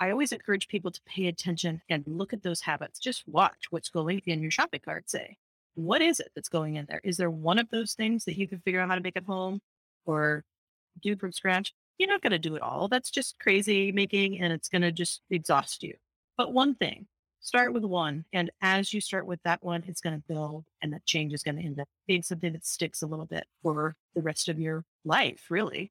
I always encourage people to pay attention and look at those habits. Just watch what's going in your shopping cart, say. What is it that's going in there? Is there one of those things that you can figure out how to make at home or do from scratch? You're not going to do it all. That's just crazy making, and it's going to just exhaust you. But one thing, start with one. And as you start with that one, it's going to build, and that change is going to end up being something that sticks a little bit for the rest of your life, really.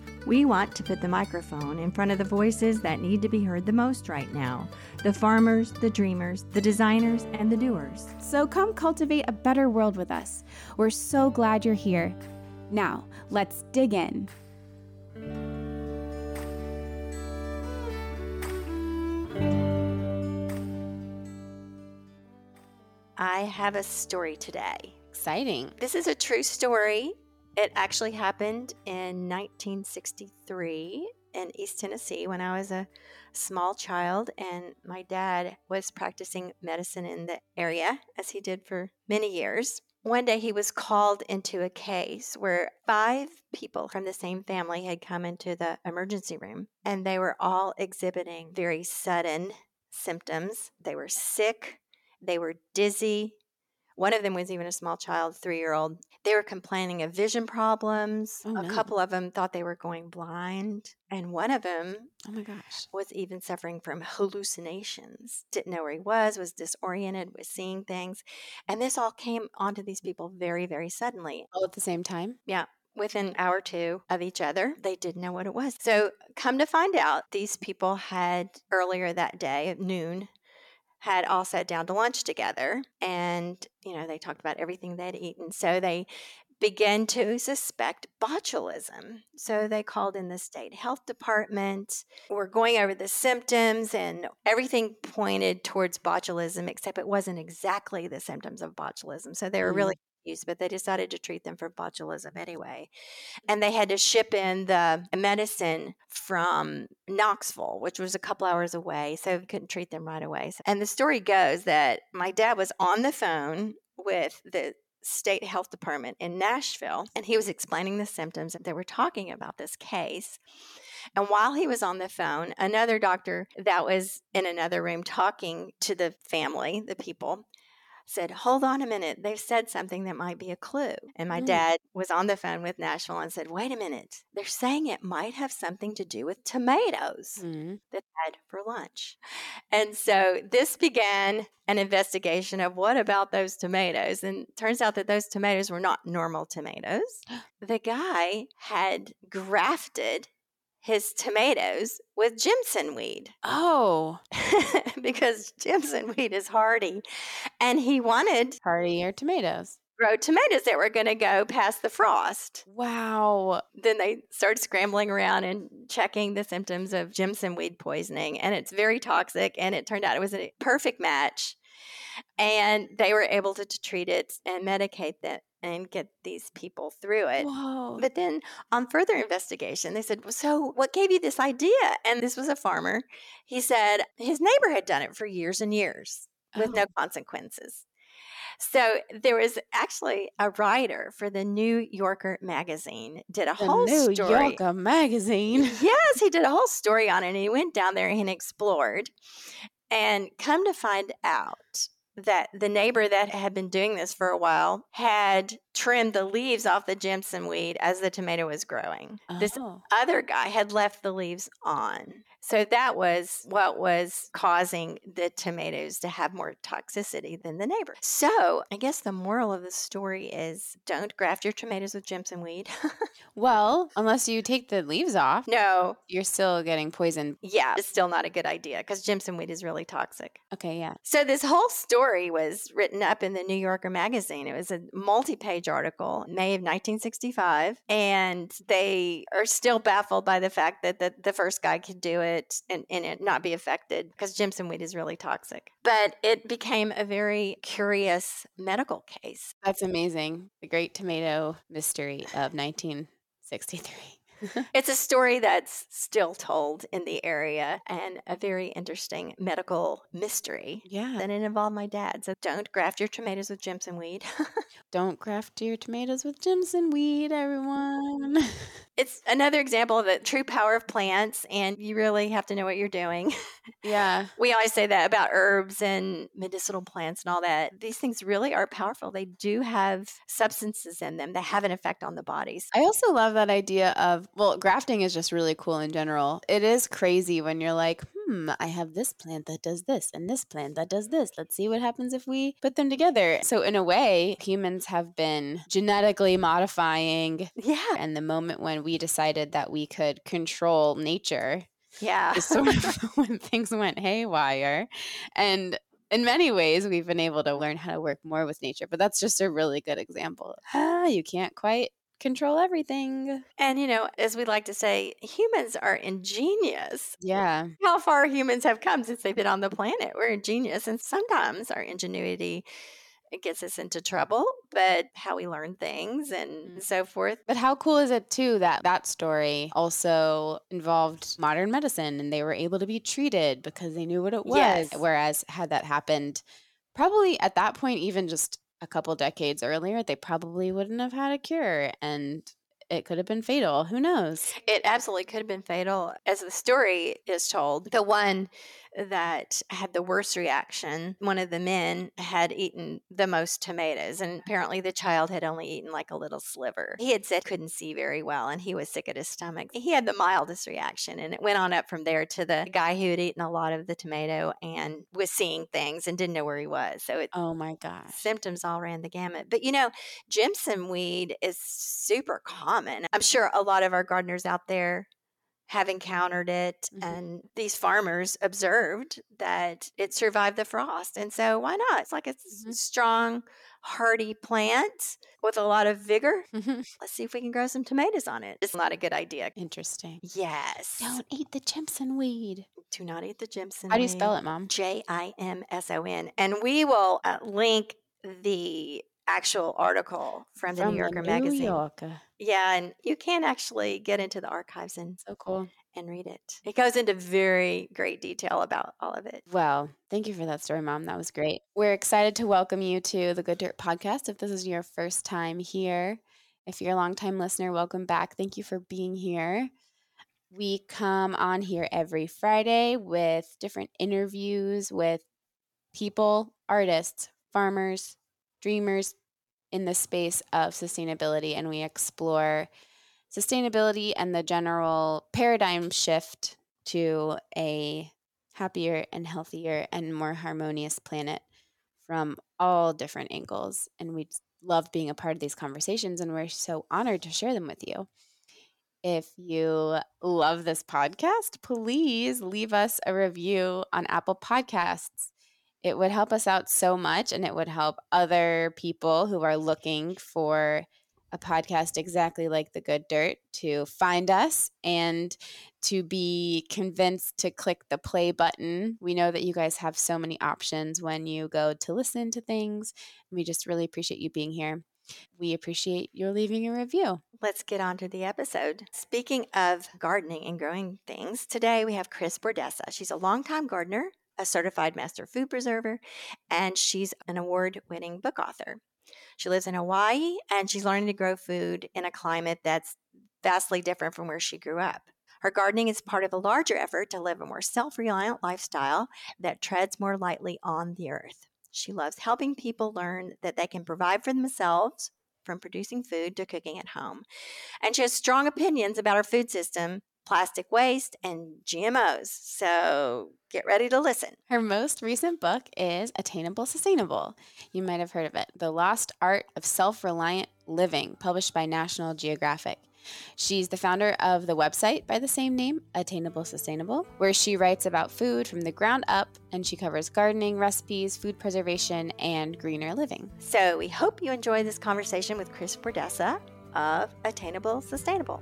We want to put the microphone in front of the voices that need to be heard the most right now. The farmers, the dreamers, the designers, and the doers. So come cultivate a better world with us. We're so glad you're here. Now, let's dig in. I have a story today. Exciting. This is a true story. It actually happened in 1963 in East Tennessee when I was a small child, and my dad was practicing medicine in the area, as he did for many years. One day he was called into a case where 5 people from the same family had come into the emergency room, and they were all exhibiting very sudden symptoms. They were sick, they were dizzy. One of them was even a small child, 3-year-old. They were complaining of vision problems. Oh, no. A couple of them thought they were going blind. And one of them was even suffering from hallucinations. Didn't know where he was disoriented, was seeing things. And this all came onto these people very, very suddenly. All at the same time? Yeah. Within an hour or two of each other, they didn't know what it was. So come to find out, these people had earlier that day at noon had all sat down to lunch together, and, you know, they talked about everything they'd eaten. So they began to suspect botulism. So they called in the state health department. We're going over the symptoms, and everything pointed towards botulism, except it wasn't exactly the symptoms of botulism. So they were really confused, but they decided to treat them for botulism anyway. And they had to ship in the medicine from Knoxville, which was a couple hours away, so we couldn't treat them right away. And the story goes that my dad was on the phone with the state health department in Nashville, and he was explaining the symptoms that they were talking about this case. And while he was on the phone, another doctor that was in another room talking to the family, the people, said, hold on a minute, they've said something that might be a clue. And my dad was on the phone with Nashville and said, wait a minute, they're saying it might have something to do with tomatoes that they had for lunch. And so this began an investigation of what about those tomatoes? And it turns out that those tomatoes were not normal tomatoes. The guy had grafted his tomatoes with jimson weed. Oh. Because jimson weed is hardy. And he wanted hardier tomatoes. Grow tomatoes that were going to go past the frost. Wow. Then they started scrambling around and checking the symptoms of jimson weed poisoning. And it's very toxic. And it turned out it was a perfect match. And they were able to treat it and medicate that and get these people through it. Whoa. But then on further investigation, they said, well, so what gave you this idea? And this was a farmer. He said his neighbor had done it for years and years with no consequences. So there was actually a writer for the New Yorker magazine did a whole story. The New Yorker magazine. Yes, he did a whole story on it, and he went down there and explored. And come to find out that the neighbor that had been doing this for a while had trimmed the leaves off the jimson weed as the tomato was growing. Oh. This other guy had left the leaves on. So that was what was causing the tomatoes to have more toxicity than the neighbor. So I guess the moral of the story is don't graft your tomatoes with jimson weed. Well, unless you take the leaves off. No. You're still getting poisoned. Yeah, it's still not a good idea because jimson weed is really toxic. Okay, yeah. So this whole story was written up in the New Yorker magazine. It was a multi-page article, May of 1965. And they are still baffled by the fact that the first guy could do it. And it not be affected because jimson weed is really toxic. But it became a very curious medical case. That's amazing. The Great Tomato Mystery of 1963. It's a story that's still told in the area and a very interesting medical mystery. Yeah. And it involved my dad. So don't graft your tomatoes with jimson weed. Don't graft your tomatoes with jimson weed, everyone. It's another example of the true power of plants, and you really have to know what you're doing. Yeah. We always say that about herbs and medicinal plants and all that. These things really are powerful. They do have substances in them that have an effect on the bodies. I also love that idea of, well, grafting is just really cool in general. It is crazy when you're like, I have this plant that does this and this plant that does this. Let's see what happens if we put them together. So in a way, humans have been genetically modifying. Yeah. And the moment when we decided that we could control nature. Yeah. Is sort of when things went haywire. And in many ways, we've been able to learn how to work more with nature. But that's just a really good example. You can't quite control everything. And, you know, as we like to say, humans are ingenious. Yeah. How far humans have come since they've been on the planet. We're ingenious. And sometimes our ingenuity, it gets us into trouble, but how we learn things and so forth. But how cool is it, too, that that story also involved modern medicine and they were able to be treated because they knew what it was. Yes. Whereas had that happened, probably at that point, even just a couple decades earlier, they probably wouldn't have had a cure, and it could have been fatal. Who knows? It absolutely could have been fatal. As the story is told, the one that had the worst reaction, one of the men had eaten the most tomatoes, and apparently the child had only eaten like a little sliver. He had said couldn't see very well, and he was sick at his stomach. He had the mildest reaction, and it went on up from there to the guy who had eaten a lot of the tomato and was seeing things and didn't know where he was. So it, oh my gosh, symptoms all ran the gamut. But you know, jimson weed is super common. I'm sure a lot of our gardeners out there have encountered it, and these farmers observed that it survived the frost. And so why not? It's like a strong, hardy plant with a lot of vigor. Let's see if we can grow some tomatoes on it. It's not a good idea. Interesting. Yes. Don't eat the jimson weed. Do not eat the jimson weed. How do you spell it, Mom? Jimson. And we will link the actual article from the New Yorker magazine. New Yorker. Yeah, and you can actually get into the archives and so cool and read it. It goes into very great detail about all of it. Well, thank you for that story, Mom. That was great. We're excited to welcome you to the Good Dirt Podcast. If this is your first time here, if you're a longtime listener, welcome back. Thank you for being here. We come on here every Friday with different interviews with people, artists, farmers, dreamers in the space of sustainability, and we explore sustainability and the general paradigm shift to a happier and healthier and more harmonious planet from all different angles. And we love being a part of these conversations, and we're so honored to share them with you. If you love this podcast, please leave us a review on Apple Podcasts. It would help us out so much, and it would help other people who are looking for a podcast exactly like The Good Dirt to find us and to be convinced to click the play button. We know that you guys have so many options when you go to listen to things, and we just really appreciate you being here. We appreciate your leaving a review. Let's get on to the episode. Speaking of gardening and growing things, today we have Kris Bordessa. She's a longtime gardener, a certified master food preserver, and she's an award-winning book author. She lives in Hawaii, and she's learning to grow food in a climate that's vastly different from where she grew up. Her gardening is part of a larger effort to live a more self-reliant lifestyle that treads more lightly on the earth. She loves helping people learn that they can provide for themselves, from producing food to cooking at home. And she has strong opinions about our food system, plastic waste, and GMOs. So get ready to listen. Her most recent book is Attainable Sustainable. You might have heard of it. The Lost Art of Self-Reliant Living, published by National Geographic. She's the founder of the website by the same name, Attainable Sustainable, where she writes about food from the ground up, and she covers gardening, recipes, food preservation, and greener living. So we hope you enjoy this conversation with Kris Bordessa of Attainable Sustainable.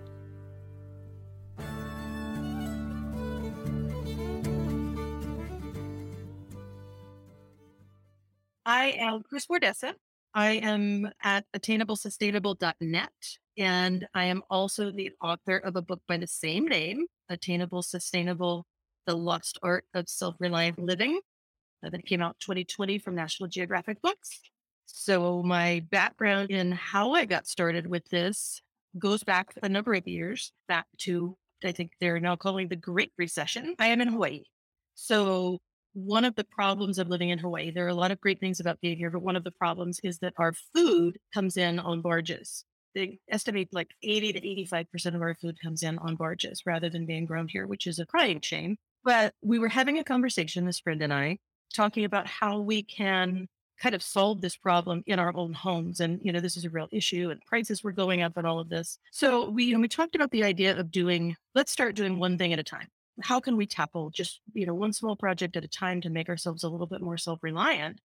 I am Kris Bordessa. I am at attainable-sustainable.net. And I am also the author of a book by the same name, Attainable Sustainable: The Lost Art of Self-Reliant Living. That came out 2020 from National Geographic Books. So my background in how I got started with this goes back a number of years, back to, I think they're now calling the Great Recession. I am in Hawaii. So one of the problems of living in Hawaii, there are a lot of great things about being here, but one of the problems is that our food comes in on barges. They estimate like 80 to 85% of our food comes in on barges rather than being grown here, which is a crying shame. But we were having a conversation, this friend and I, talking about how we can kind of solve this problem in our own homes. And, you know, this is a real issue and prices were going up and all of this. So we talked about the idea of let's start doing one thing at a time. How can we tackle just, one small project at a time to make ourselves a little bit more self-reliant?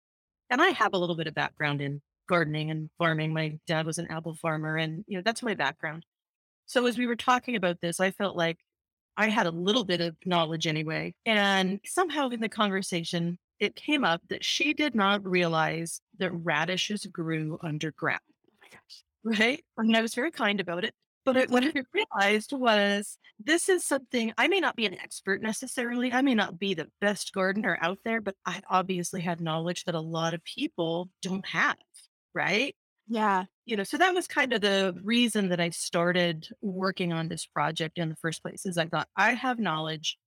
And I have a little bit of background in gardening and farming. My dad was an apple farmer, and that's my background. So as we were talking about this, I felt like I had a little bit of knowledge anyway. And somehow in the conversation, it came up that she did not realize that radishes grew underground. Oh my gosh! Right? And I was very kind about it. But what I realized was this is something, I may not be an expert necessarily. I may not be the best gardener out there, but I obviously had knowledge that a lot of people don't have. Right? Yeah. So that was kind of the reason that I started working on this project in the first place, is I thought, I have knowledge,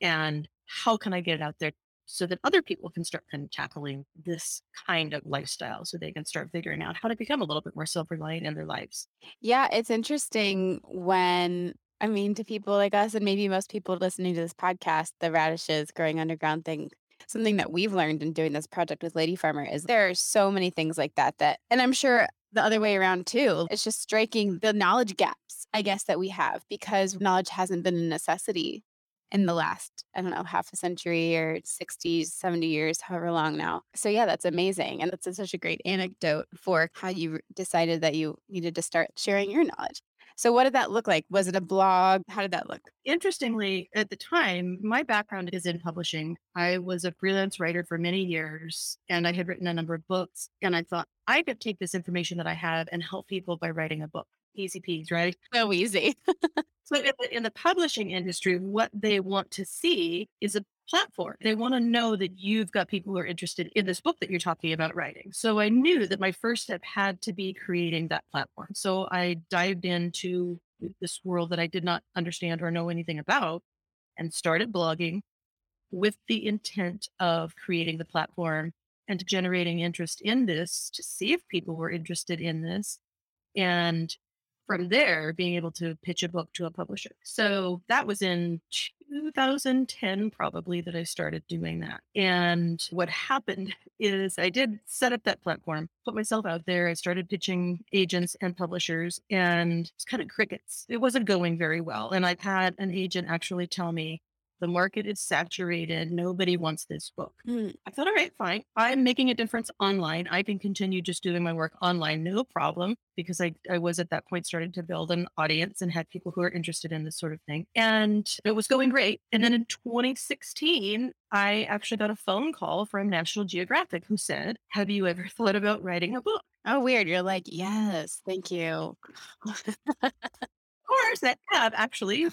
and how can I get it out there so that other people can start kind of tackling this kind of lifestyle, so they can start figuring out how to become a little bit more self-reliant in their lives. Yeah. It's interesting to people like us, and maybe most people listening to this podcast, the radishes growing underground thing. Something that we've learned in doing this project with Lady Farmer is there are so many things like that, and I'm sure the other way around too. It's just striking the knowledge gaps, I guess, that we have, because knowledge hasn't been a necessity in the last, half a century or 60, 70 years, however long now. So yeah, that's amazing. And that's such a great anecdote for how you decided that you needed to start sharing your knowledge. So what did that look like? Was it a blog? How did that look? Interestingly, at the time, my background is in publishing. I was a freelance writer for many years, and I had written a number of books. And I thought, I could take this information that I have and help people by writing a book. Easy peasy, right? So easy. So in the publishing industry, what they want to see is a platform. They want to know that you've got people who are interested in this book that you're talking about writing. So I knew that my first step had to be creating that platform. So I dived into this world that I did not understand or know anything about, and started blogging with the intent of creating the platform and generating interest in this, to see if people were interested in this. And from there, being able to pitch a book to a publisher. So that was in 2010, probably, that I started doing that. And what happened is I did set up that platform, put myself out there. I started pitching agents and publishers, and it's kind of crickets. It wasn't going very well. And I've had an agent actually tell me, the market is saturated. Nobody wants this book. I thought, all right, fine. I'm making a difference online. I can continue just doing my work online. No problem. Because I was at that point starting to build an audience and had people who are interested in this sort of thing. And it was going great. And then in 2016, I actually got a phone call from National Geographic who said, have you ever thought about writing a book? Oh, weird. You're like, yes, thank you. Course that have actually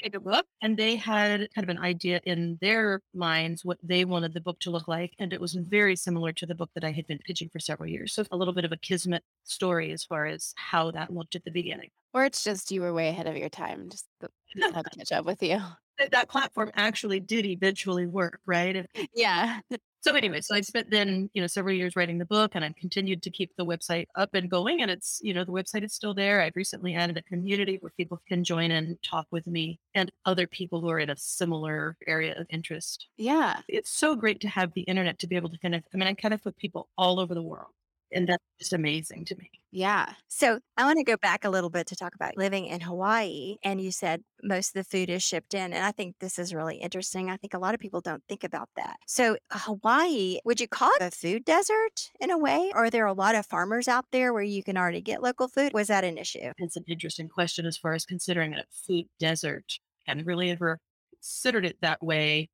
picked a book, and they had kind of an idea in their minds what they wanted the book to look like, and it was very similar to the book that I had been pitching for several years. So a little bit of a kismet story as far as how that looked at the beginning. Or it's just you were way ahead of your time, just to catch up with you. that platform actually did eventually work, right? Yeah. So anyway, so I spent then, several years writing the book, and I've continued to keep the website up and going. And it's, the website is still there. I've recently added a community where people can join and talk with me and other people who are in a similar area of interest. Yeah. It's so great to have the internet to be able to connect. I connect with people all over the world. And that's just amazing to me. Yeah. So I want to go back a little bit to talk about living in Hawaii. And you said most of the food is shipped in. And I think this is really interesting. I think a lot of people don't think about that. So Hawaii, would you call it a food desert in a way? Are there a lot of farmers out there where you can already get local food? Was that an issue? It's an interesting question as far as considering it a food desert. And really ever considered it that way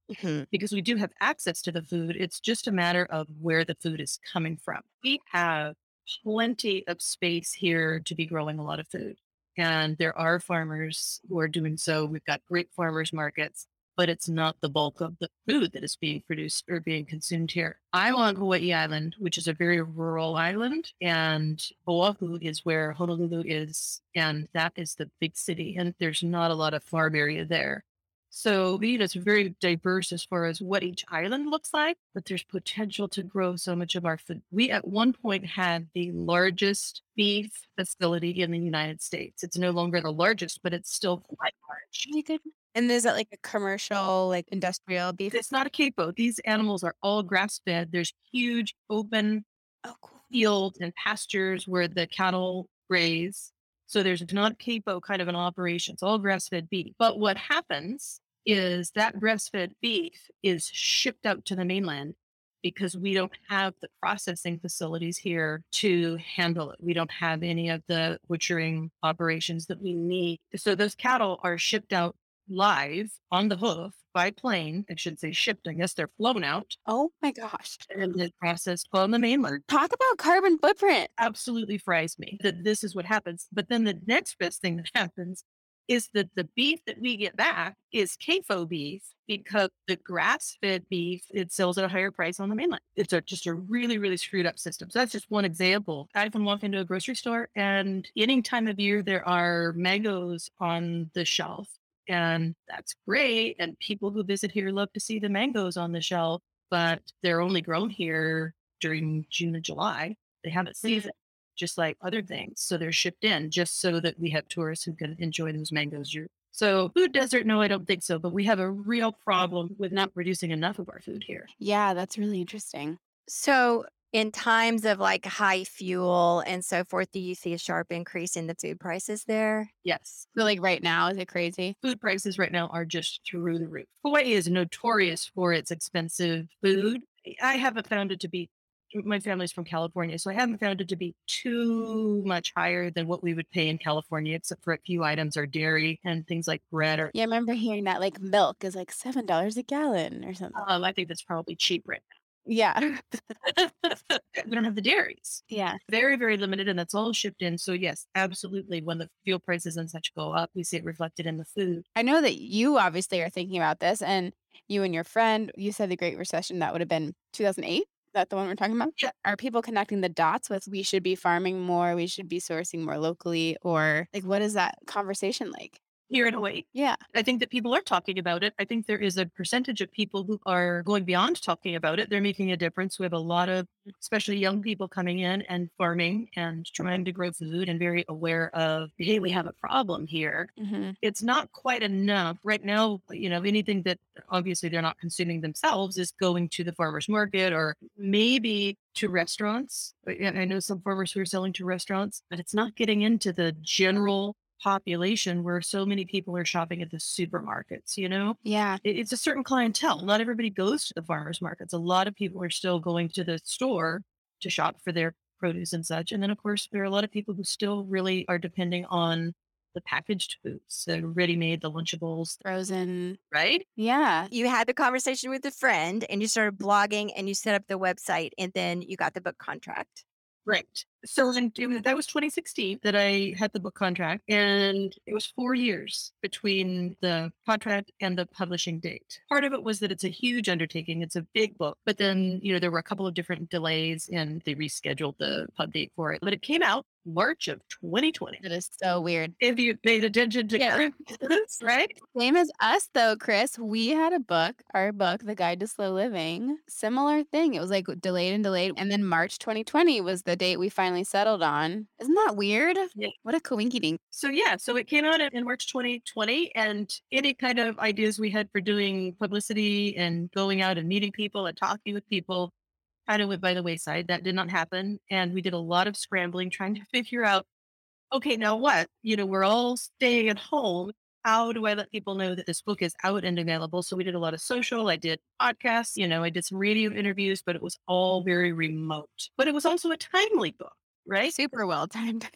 because we do have access to the food. It's just a matter of where the food is coming from. We have plenty of space here to be growing a lot of food. And there are farmers who are doing so. We've got great farmers markets, but it's not the bulk of the food that is being produced or being consumed here. I'm on Hawaii Island, which is a very rural island, and Oahu is where Honolulu is, and that is the big city. And there's not a lot of farm area there. So, it's very diverse as far as what each island looks like, but there's potential to grow so much of our food. We at one point had the largest beef facility in the United States. It's no longer the largest, but it's still quite large. And is that like a commercial, like industrial beef? It's not a CAFO. These animals are all grass-fed. There's huge open fields and pastures where the cattle graze. So there's not a CAFO kind of an operation. It's all grass-fed beef. But what happens is that grass-fed beef is shipped out to the mainland because we don't have the processing facilities here to handle it. We don't have any of the butchering operations that we need. So those cattle are shipped out live on the hoof by plane. I should say shipped. I guess they're flown out. Oh my gosh. And then processed on the mainland. Talk about carbon footprint. Absolutely fries me that this is what happens. But then the next best thing that happens is that the beef that we get back is CAFO beef because the grass-fed beef, it sells at a higher price on the mainland. It's just a really, really screwed up system. So that's just one example. I can walk into a grocery store and any time of year, there are mangoes on the shelf. And that's great. And people who visit here love to see the mangoes on the shelf, but they're only grown here during June and July. They haven't season, just like other things. So they're shipped in just so that we have tourists who can enjoy those mangoes. So food desert, no, I don't think so. But we have a real problem with not producing enough of our food here. Yeah, that's really interesting. So in times of like high fuel and so forth, do you see a sharp increase in the food prices there? Yes. So like right now, is it crazy? Food prices right now are just through the roof. Hawaii is notorious for its expensive food. I haven't found it to be, my family's from California, so I haven't found it to be too much higher than what we would pay in California, except for a few items or dairy and things like bread. Or I remember hearing that like milk is like $7 a gallon or something. I think that's probably cheap right now. Yeah. We don't have the dairies. Yeah. Very, very limited. And that's all shipped in. So yes, absolutely. When the fuel prices and such go up, we see it reflected in the food. I know that you obviously are thinking about this, and you and your friend, you said the Great Recession, that would have been 2008. Is that the one we're talking about? Yeah. Are people connecting the dots with we should be farming more, we should be sourcing more locally, or like what is that conversation like? Here in Hawaii. Yeah. I think that people are talking about it. I think there is a percentage of people who are going beyond talking about it. They're making a difference. We have a lot of, especially young people coming in and farming and trying to grow food and very aware of, hey, we have a problem here. Mm-hmm. It's not quite enough. Right now, anything that obviously they're not consuming themselves is going to the farmer's market or maybe to restaurants. I know some farmers who are selling to restaurants, but it's not getting into the general population where so many people are shopping at the supermarkets, Yeah. It's a certain clientele. Not everybody goes to the farmers markets. A lot of people are still going to the store to shop for their produce and such. And then, of course, there are a lot of people who still really are depending on the packaged foods, the ready-made, the Lunchables. Frozen. Right? Yeah. You had the conversation with a friend and you started blogging and you set up the website and then you got the book contract. Right. So that was 2016 that I had the book contract, and it was 4 years between the contract and the publishing date. Part of it was that it's a huge undertaking. It's a big book, but then, there were a couple of different delays and they rescheduled the pub date for it, but it came out March of 2020. That is so weird. If you paid attention to Kris, right? Same as us though, Kris. We had a book, our book, The Guide to Slow Living. Similar thing. It was like delayed and delayed. And then March 2020 was the date we finally settled on. Isn't that weird? Yeah. What a coinky-dink. So yeah, so it came out in March 2020, and any kind of ideas we had for doing publicity and going out and meeting people and talking with people kind of went by the wayside. That did not happen. And we did a lot of scrambling trying to figure out, okay, now what? You know, we're all staying at home. How do I let people know that this book is out and available? So we did a lot of social. I did podcasts. You know, I did some radio interviews, but it was all very remote. But it was also a timely book, right? Super well timed.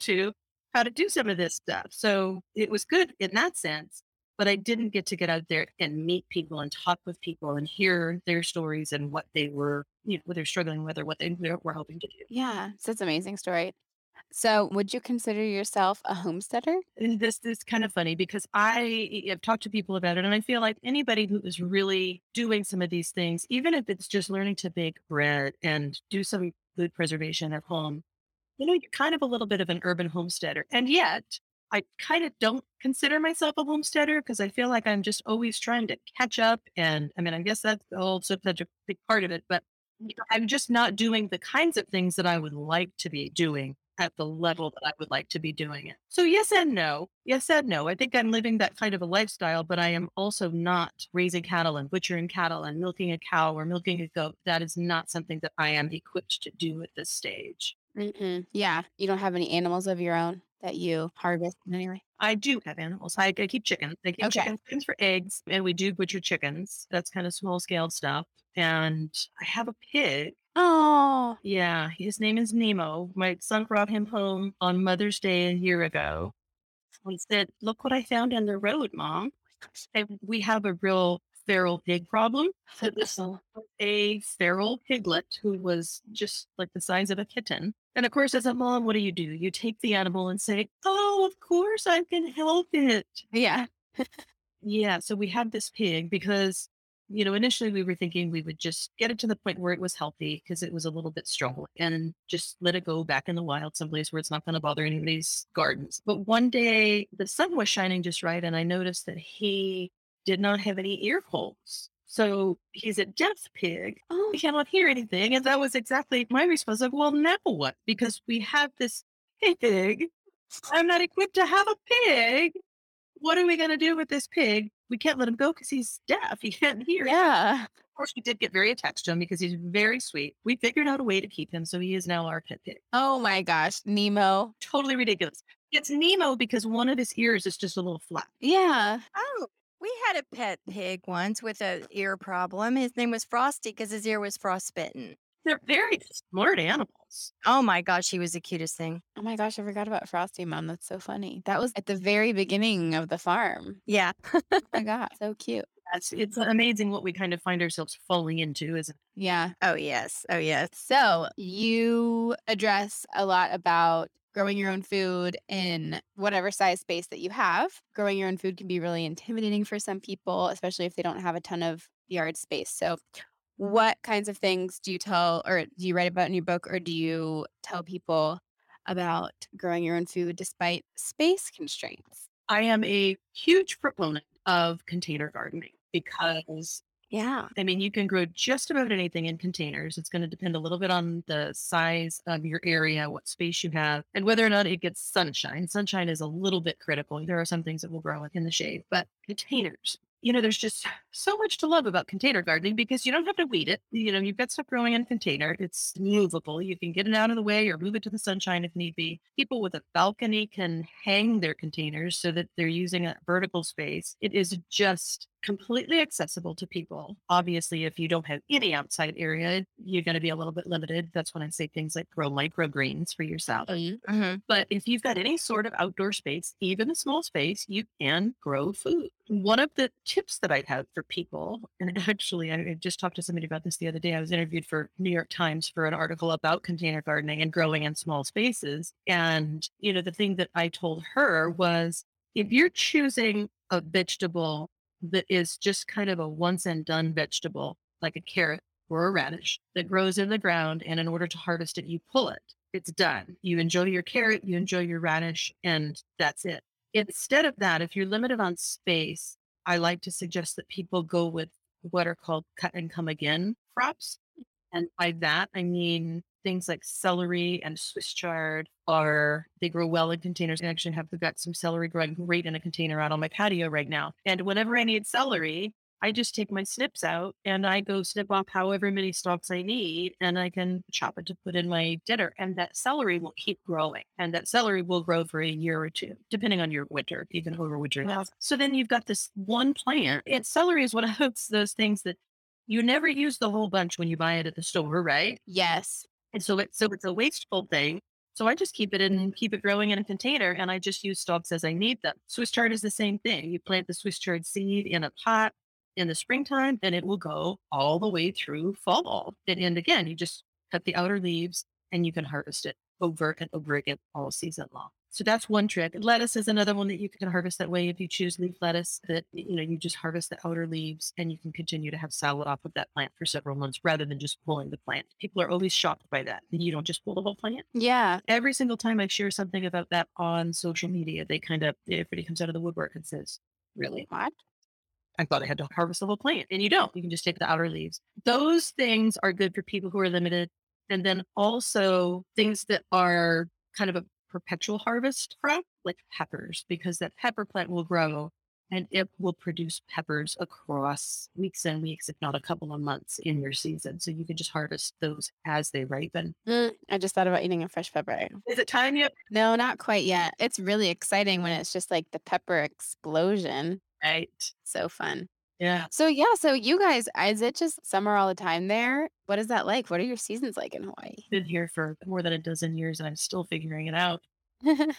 To how to do some of this stuff. So it was good in that sense. But I didn't get out there and meet people and talk with people and hear their stories and what they were, you know, what they're struggling with or what they were hoping to do. Yeah, so it's an amazing story. So would you consider yourself a homesteader? And this is kind of funny because I have talked to people about it, and I feel like anybody who is really doing some of these things, even if it's just learning to bake bread and do some food preservation at home, you know, you're kind of a little bit of an urban homesteader. And yet, I kind of don't consider myself a homesteader because I feel like I'm just always trying to catch up. And I mean, I guess that's also such a big part of it, but you know, I'm just not doing the kinds of things that I would like to be doing at the level that I would like to be doing it. So yes and no. Yes and no. I think I'm living that kind of a lifestyle, but I am also not raising cattle and butchering cattle and milking a cow or milking a goat. That is not something that I am equipped to do at this stage. Mm-mm. Yeah. You don't have any animals of your own that you harvest in any way? I do have animals. I keep chickens. I keep chickens for eggs, and we do butcher chickens. That's kind of small scale stuff. And I have a pig. Oh. Yeah. His name is Nemo. My son brought him home on Mother's Day a year ago. He said, "Look what I found on the road, Mom." And we have a real feral pig problem. So this was a feral piglet who was just like the size of a kitten. And of course, as a mom, what do? You take the animal and say, "Oh, of course I can help it." Yeah. Yeah. So we had this pig because, you know, initially we were thinking we would just get it to the point where it was healthy because it was a little bit strong and just let it go back in the wild someplace where it's not going to bother anybody's gardens. But one day the sun was shining just right. And I noticed that he did not have any ear holes. So he's a deaf pig. Oh, he cannot hear anything. And that was exactly my response. Like, well, now what? Because we have this pig. I'm not equipped to have a pig. What are we going to do with this pig? We can't let him go because he's deaf. He can't hear. Yeah. Of course, we did get very attached to him because he's very sweet. We figured out a way to keep him. So he is now our pet pig. Oh my gosh. Nemo. Totally ridiculous. It's Nemo because one of his ears is just a little flat. Yeah. Oh. We had a pet pig once with an ear problem. His name was Frosty because his ear was frostbitten. They're very smart animals. Oh my gosh, he was the cutest thing. Oh my gosh, I forgot about Frosty, Mom. That's so funny. That was at the very beginning of the farm. Yeah. Oh my God, so cute. It's amazing what we kind of find ourselves falling into, isn't it? Yeah. Oh yes. Oh yes. So you address a lot about growing your own food in whatever size space that you have. Growing your own food can be really intimidating for some people, especially if they don't have a ton of yard space. So what kinds of things do you tell or do you write about in your book, or do you tell people about growing your own food despite space constraints? I am a huge proponent of container gardening because I mean, you can grow just about anything in containers. It's going to depend a little bit on the size of your area, what space you have, and whether or not it gets sunshine. Sunshine is a little bit critical. There are some things that will grow in the shade, but containers, you know, there's just so much to love about container gardening because you don't have to weed it. You know, you've got stuff growing in a container. It's movable. You can get it out of the way or move it to the sunshine if need be. People with a balcony can hang their containers so that they're using a vertical space. It is just completely accessible to people. Obviously, if you don't have any outside area, you're going to be a little bit limited. That's when I say things like grow microgreens for yourself. Mm-hmm. But if you've got any sort of outdoor space, even a small space, you can grow food. One of the tips that I have for people, and actually I just talked to somebody about this the other day. I was interviewed for New York Times for an article about container gardening and growing in small spaces. And, you know, the thing that I told her was, if you're choosing a vegetable that is just kind of a once and done vegetable, like a carrot or a radish that grows in the ground. And in order to harvest it, you pull it. It's done. You enjoy your carrot, you enjoy your radish, and that's it. Instead of that, if you're limited on space, I like to suggest that people go with what are called cut and come again crops. And by that, I mean things like celery and Swiss chard they grow well in containers. I actually have got some celery growing great in a container out on my patio right now. And whenever I need celery, I just take my snips out and I go snip off however many stalks I need, and I can chop it to put in my dinner. And that celery will keep growing, and that celery will grow for a year or two, depending on your winter, even overwintering. Wow. So then you've got this one plant, and celery is one of those things that you never use the whole bunch when you buy it at the store, right? Yes. And so it's a wasteful thing. So I just keep it growing in a container, and I just use stalks as I need them. Swiss chard is the same thing. You plant the Swiss chard seed in a pot in the springtime, and it will go all the way through fall. And again, you just cut the outer leaves and you can harvest it over and over again all season long. So that's one trick. Lettuce is another one that you can harvest that way. If you choose leaf lettuce, that, you just harvest the outer leaves and you can continue to have salad off of that plant for several months rather than just pulling the plant. People are always shocked by that. You don't just pull the whole plant. Yeah. Every single time I share something about that on social media, everybody comes out of the woodwork and says, really? What? I thought I had to harvest the whole plant. And you don't. You can just take the outer leaves. Those things are good for people who are limited. And then also things that are kind of a perpetual harvest crop, like peppers, because that pepper plant will grow and it will produce peppers across weeks and weeks, if not a couple of months in your season. So you can just harvest those as they ripen. I just thought about eating a fresh pepper. Is it time yet? No, not quite yet. It's really exciting when it's just like the pepper explosion. Right. So fun. Yeah. So you guys, is it just summer all the time there? What is that like? What are your seasons like in Hawaii? I've been here for more than a dozen years and I'm still figuring it out.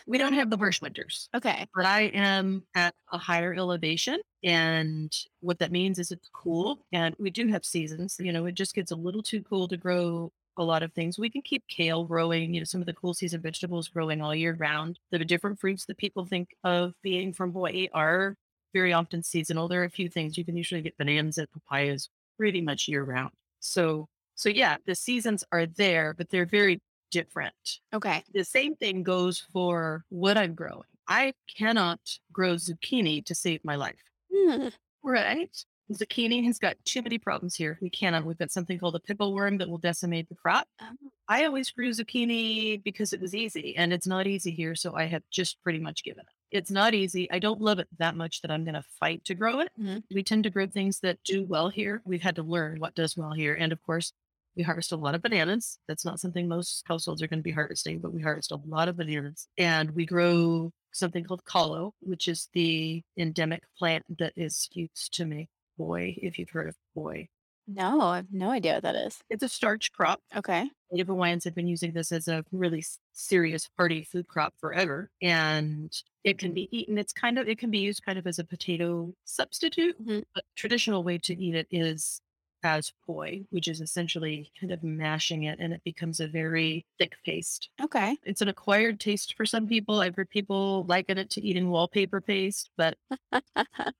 We don't have the worst winters. Okay. But I am at a higher elevation. And what that means is it's cool. And we do have seasons. It just gets a little too cool to grow a lot of things. We can keep kale growing, some of the cool season vegetables growing all year round. The different fruits that people think of being from Hawaii are very often seasonal. There are a few things you can usually get bananas and papayas pretty much year round. So yeah, the seasons are there, but they're very different. Okay. The same thing goes for what I'm growing. I cannot grow zucchini to save my life. Right. Zucchini has got too many problems here. We cannot. We've got something called a pickle worm that will decimate the crop. I always grew zucchini because it was easy, and it's not easy here. So I have just pretty much given up. It's not easy. I don't love it that much that I'm going to fight to grow it. Mm-hmm. We tend to grow things that do well here. We've had to learn what does well here. And of course, we harvest a lot of bananas. That's not something most households are going to be harvesting, but we harvest a lot of bananas. And we grow something called kalo, which is the endemic plant that is used to make poi, if you've heard of poi. No, I have no idea what that is. It's a starch crop. Okay. Native Hawaiians have been using this as a really serious hearty food crop forever. And it can be eaten. It can be used kind of as a potato substitute. Mm-hmm. But traditional way to eat it is as poi, which is essentially kind of mashing it, and it becomes a very thick paste. Okay. It's an acquired taste for some people. I've heard people liken it to eating wallpaper paste, but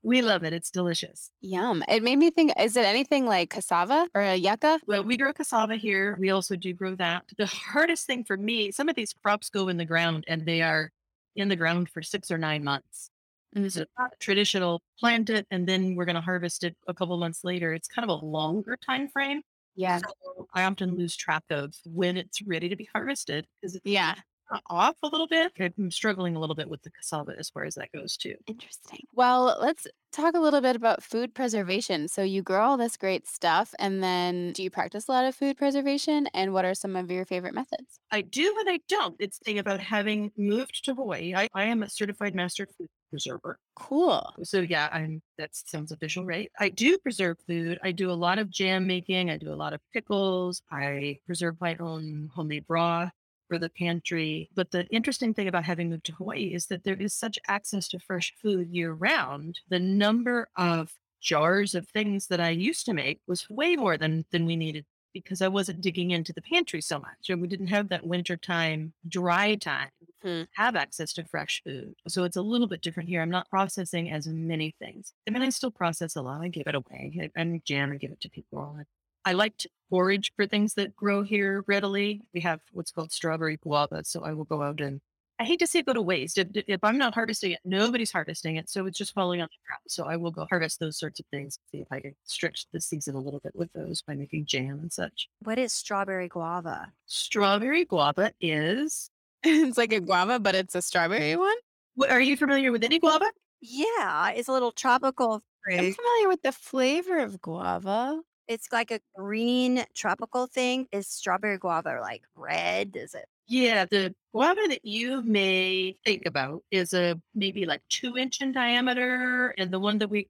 we love it. It's delicious. Yum. It made me think, is it anything like cassava or a yucca? Well, we grow cassava here. We also do grow that. The hardest thing for me, some of these crops go in the ground and they are in the ground for 6 or 9 months. And this is not traditional, plant it, and then we're going to harvest it a couple months later. It's kind of a longer time frame. Yeah. So I often lose track of when it's ready to be harvested because it's off a little bit. I'm struggling a little bit with the cassava as far as that goes too. Interesting. Well, let's talk a little bit about food preservation. So you grow all this great stuff, and then do you practice a lot of food preservation? And what are some of your favorite methods? I do and I don't. It's the thing about having moved to Hawaii. I am a certified master food preserver. Cool. So yeah, that sounds official, right? I do preserve food. I do a lot of jam making. I do a lot of pickles. I preserve my own homemade broth for the pantry. But the interesting thing about having moved to Hawaii is that there is such access to fresh food year round. The number of jars of things that I used to make was way more than we needed because I wasn't digging into the pantry so much. And we didn't have that wintertime, dry time to have access to fresh food. So it's a little bit different here. I'm not processing as many things. I mean, I still process a lot. I give it away. I jam and give it to people. I like to forage for things that grow here readily. We have what's called strawberry guava. So I will go out and, I hate to see it go to waste. If I'm not harvesting it, nobody's harvesting it. So it's just falling on the ground. So I will go harvest those sorts of things, see if I can stretch the season a little bit with those by making jam and such. What is strawberry guava? Strawberry guava is... It's like a guava, but it's a strawberry one? Are you familiar with any guava? Yeah, it's a little tropical fruit. I'm familiar with the flavor of guava. It's like a green tropical thing. Is strawberry guava like red? Is it? Yeah, the guava that you may think about is a maybe like 2-inch in diameter. And the one that we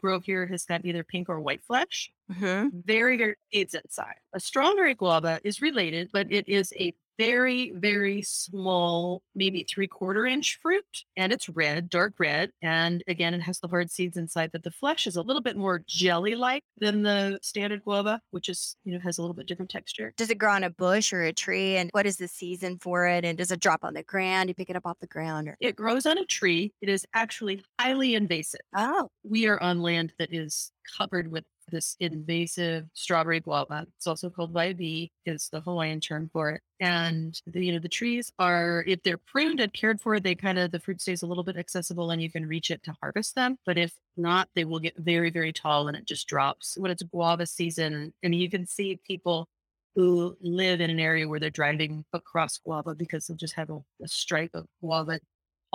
grow here has got either pink or white flesh. Mm-hmm. Very, very, it's inside. A strawberry guava is related, but it is a very, very small, maybe 3/4-inch fruit. And it's red, dark red. And again, it has the hard seeds inside, but the flesh is a little bit more jelly-like than the standard guava, which is, you know, has a little bit different texture. Does it grow on a bush or a tree? And what is the season for it? And does it drop on the ground? You pick it up off the ground? Or... It grows on a tree. It is actually highly invasive. Oh. We are on land that is covered with this invasive strawberry guava. It's also called Vibe, is the Hawaiian term for it. And the trees are, if they're pruned and cared for, they kind of, the fruit stays a little bit accessible and you can reach it to harvest them. But if not, they will get very, very tall and it just drops. When it's guava season, and you can see people who live in an area where they're driving across guava because they'll just have a stripe of guava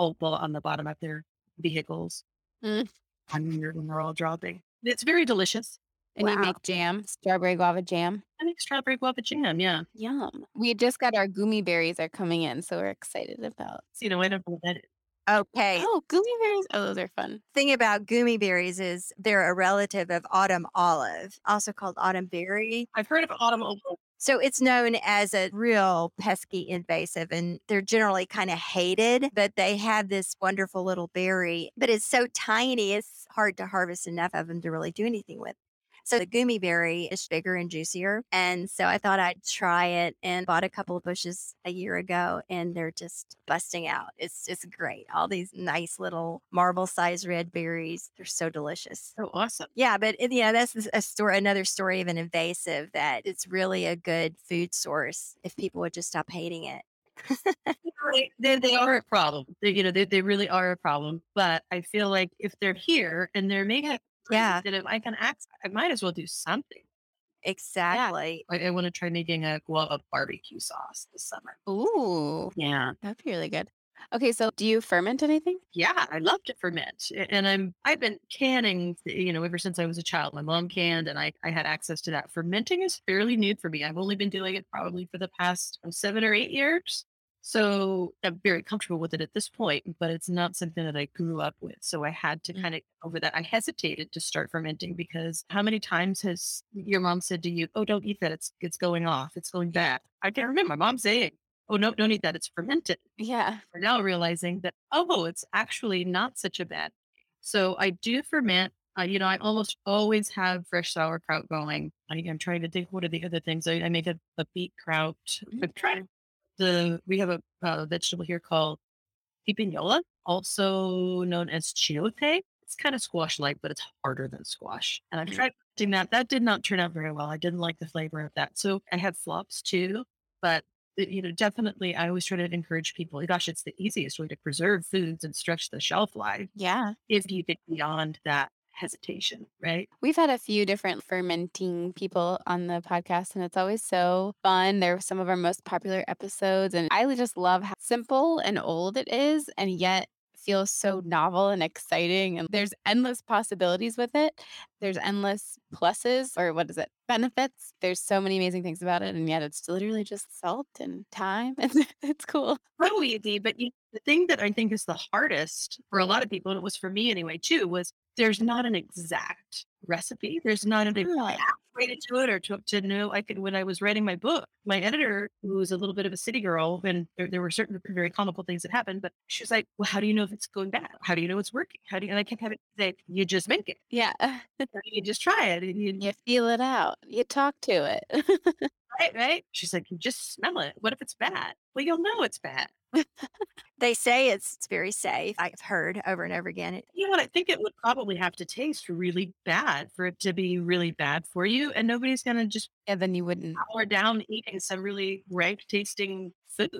opal on the bottom of their vehicles. Mm. And they're all dropping. It's very delicious. And wow. You make jam, strawberry guava jam. I make strawberry guava jam, yeah. Yum. We just got our gumi berries are coming in, so we're excited about. So, I don't know what that is. Okay. Oh, gumi berries. Oh, those are fun. Thing about gumi berries is they're a relative of autumn olive, also called autumn berry. I've heard of autumn olive. So it's known as a real pesky invasive, and they're generally kind of hated, but they have this wonderful little berry, but it's so tiny, it's hard to harvest enough of them to really do anything with. So the gumi berry is bigger and juicier. And so I thought I'd try it and bought a couple of bushes a year ago and they're just busting out. It's great. All these nice little marble-sized red berries. They're so delicious. So awesome. Yeah, but that's another story of an invasive that it's really a good food source if people would just stop hating it. They are a problem. They really are a problem. But I feel like if they're here and they're made. Yeah. That if I can act, I might as well do something. Exactly. Yeah. I want to try making a barbecue sauce this summer. Ooh. Yeah. That'd be really good. Okay. So do you ferment anything? Yeah. I love to ferment. And I've been canning, ever since I was a child. My mom canned and I had access to that. Fermenting is fairly new for me. I've only been doing it probably for the past 7 or 8 years. So I'm very comfortable with it at this point, but it's not something that I grew up with. So I had to kind of over that. I hesitated to start fermenting because how many times has your mom said to you, oh, don't eat that. It's going off. It's going bad. I can't remember my mom saying, oh, no, don't eat that. It's fermented. Yeah. We're now realizing that, oh, it's actually not such a bad thing. So I do ferment. I almost always have fresh sauerkraut going. I'm trying to think, what are the other things? I make a beetkraut. Mm-hmm. We have a vegetable here called pipiñola, also known as chayote. It's kind of squash-like, but it's harder than squash. And I've tried doing that. That did not turn out very well. I didn't like the flavor of that. So I had flops too, but definitely I always try to encourage people. Gosh, it's the easiest way to preserve foods and stretch the shelf life. Yeah. If you get beyond that hesitation, right? We've had a few different fermenting people on the podcast and it's always so fun. They're some of our most popular episodes and I just love how simple and old it is and yet feels so novel and exciting and there's endless possibilities with it. There's endless pluses or benefits. There's so many amazing things about it and yet it's literally just salt and thyme and it's cool. So easy, but the thing that I think is the hardest for a lot of people, and it was for me anyway too, was there's not an exact recipe. There's not an exact way to do it or to know. When I was writing my book, my editor, who was a little bit of a city girl, and there were certain very comical things that happened, but she was like, well, how do you know if it's going bad? How do you know it's working? And I kept having to say, you just make it. Yeah. You just try it. And you feel it out. You talk to it. Right. She's like, you just smell it. What if it's bad? Well, you'll know it's bad. They say it's very safe. I've heard over and over again. You know what? I think it would probably have to taste really bad for it to be really bad for you. And nobody's going to just then you wouldn't power down eating some really rank tasting food.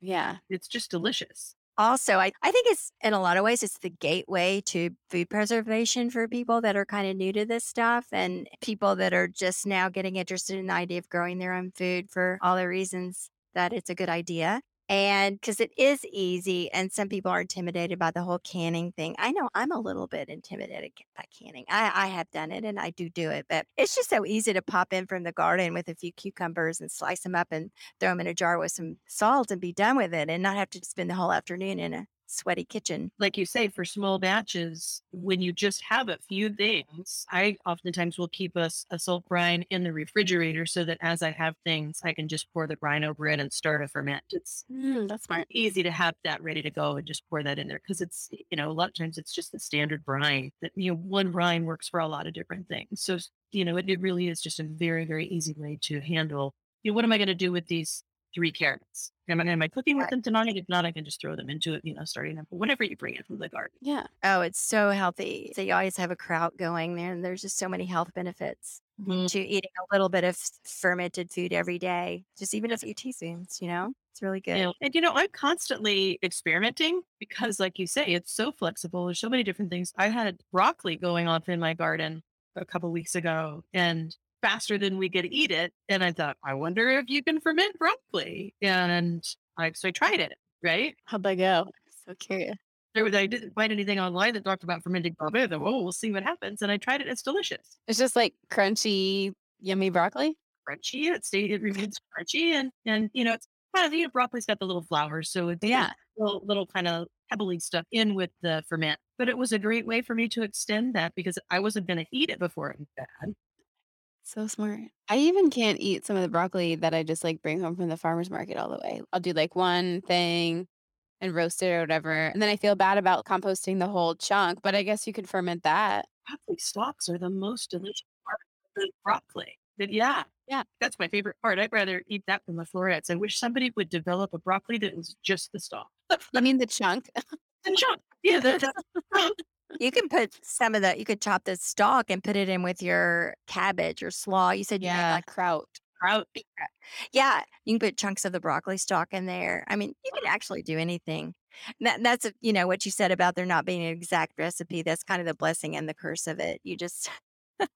Yeah. It's just delicious. Also, I think it's, in a lot of ways, it's the gateway to food preservation for people that are kind of new to this stuff and people that are just now getting interested in the idea of growing their own food for all the reasons that it's a good idea. And because it is easy, and some people are intimidated by the whole canning thing. I know I'm a little bit intimidated by canning. I have done it and I do it, but it's just so easy to pop in from the garden with a few cucumbers and slice them up and throw them in a jar with some salt and be done with it and not have to spend the whole afternoon in a sweaty kitchen. Like you say, for small batches, when you just have a few things, I oftentimes will keep a salt brine in the refrigerator so that as I have things, I can just pour the brine over it and start a ferment. It's that's smart. Easy to have that ready to go and just pour that in there because it's, you know, a lot of times it's just the standard brine that, you know, one brine works for a lot of different things. So, you know, it really is just a very, very easy way to handle, you know, what am I going to do with these 3 carrots? Am I cooking with them tonight? If not, I can just throw them into it, you know, starting up, whatever you bring in from the garden. Yeah. Oh, it's so healthy. So you always have a kraut going there, and there's just so many health benefits to eating a little bit of fermented food every day, just even a few teaspoons, you know? It's really good. Yeah. And, you know, I'm constantly experimenting because, like you say, it's so flexible. There's so many different things. I had broccoli going off in my garden a couple weeks ago, and faster than we could eat it. And I thought, I wonder if you can ferment broccoli. And so I tried it, right? How'd they go? So curious. I didn't find anything online that talked about fermenting broccoli. I thought, oh, we'll see what happens. And I tried it. It's delicious. It's just like crunchy, yummy broccoli? Crunchy. It remains crunchy. And you know, it's kind of, you know, broccoli's got the little flowers. So it's little kind of pebbly stuff in with the ferment. But it was a great way for me to extend that because I wasn't going to eat it before it was bad. So smart. I even can't eat some of the broccoli that I just like bring home from the farmer's market all the way. I'll do like one thing and roast it or whatever. And then I feel bad about composting the whole chunk, but I guess you could ferment that. Broccoli stalks are the most delicious part of the broccoli. Yeah. That's my favorite part. I'd rather eat that than the florets. I wish somebody would develop a broccoli that was just the stalk. You mean the chunk? The chunk. Yeah. You can put some of that, you could chop the stalk and put it in with your cabbage or slaw. You said you had like kraut. Yeah. You can put chunks of the broccoli stalk in there. I mean, you can actually do anything. That's, you know, what you said about there not being an exact recipe. That's kind of the blessing and the curse of it. You just...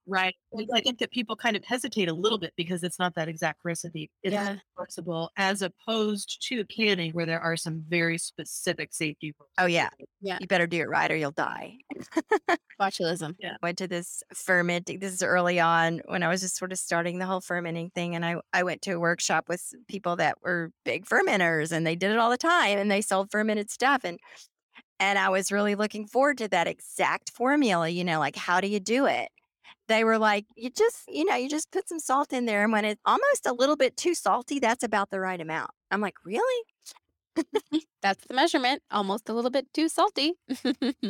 Right. I think that people kind of hesitate a little bit because it's not that exact recipe. It's flexible as opposed to canning where there are some very specific safety rules. Oh, yeah. Yeah. You better do it right or you'll die. Botulism. Yeah. Went to this fermenting. This is early on when I was just sort of starting the whole fermenting thing. And I went to a workshop with people that were big fermenters and they did it all the time and they sold fermented stuff. And I was really looking forward to that exact formula, you know, like how do you do it? They were like, you just put some salt in there. And when it's almost a little bit too salty, that's about the right amount. I'm like, really? That's the measurement. Almost a little bit too salty. I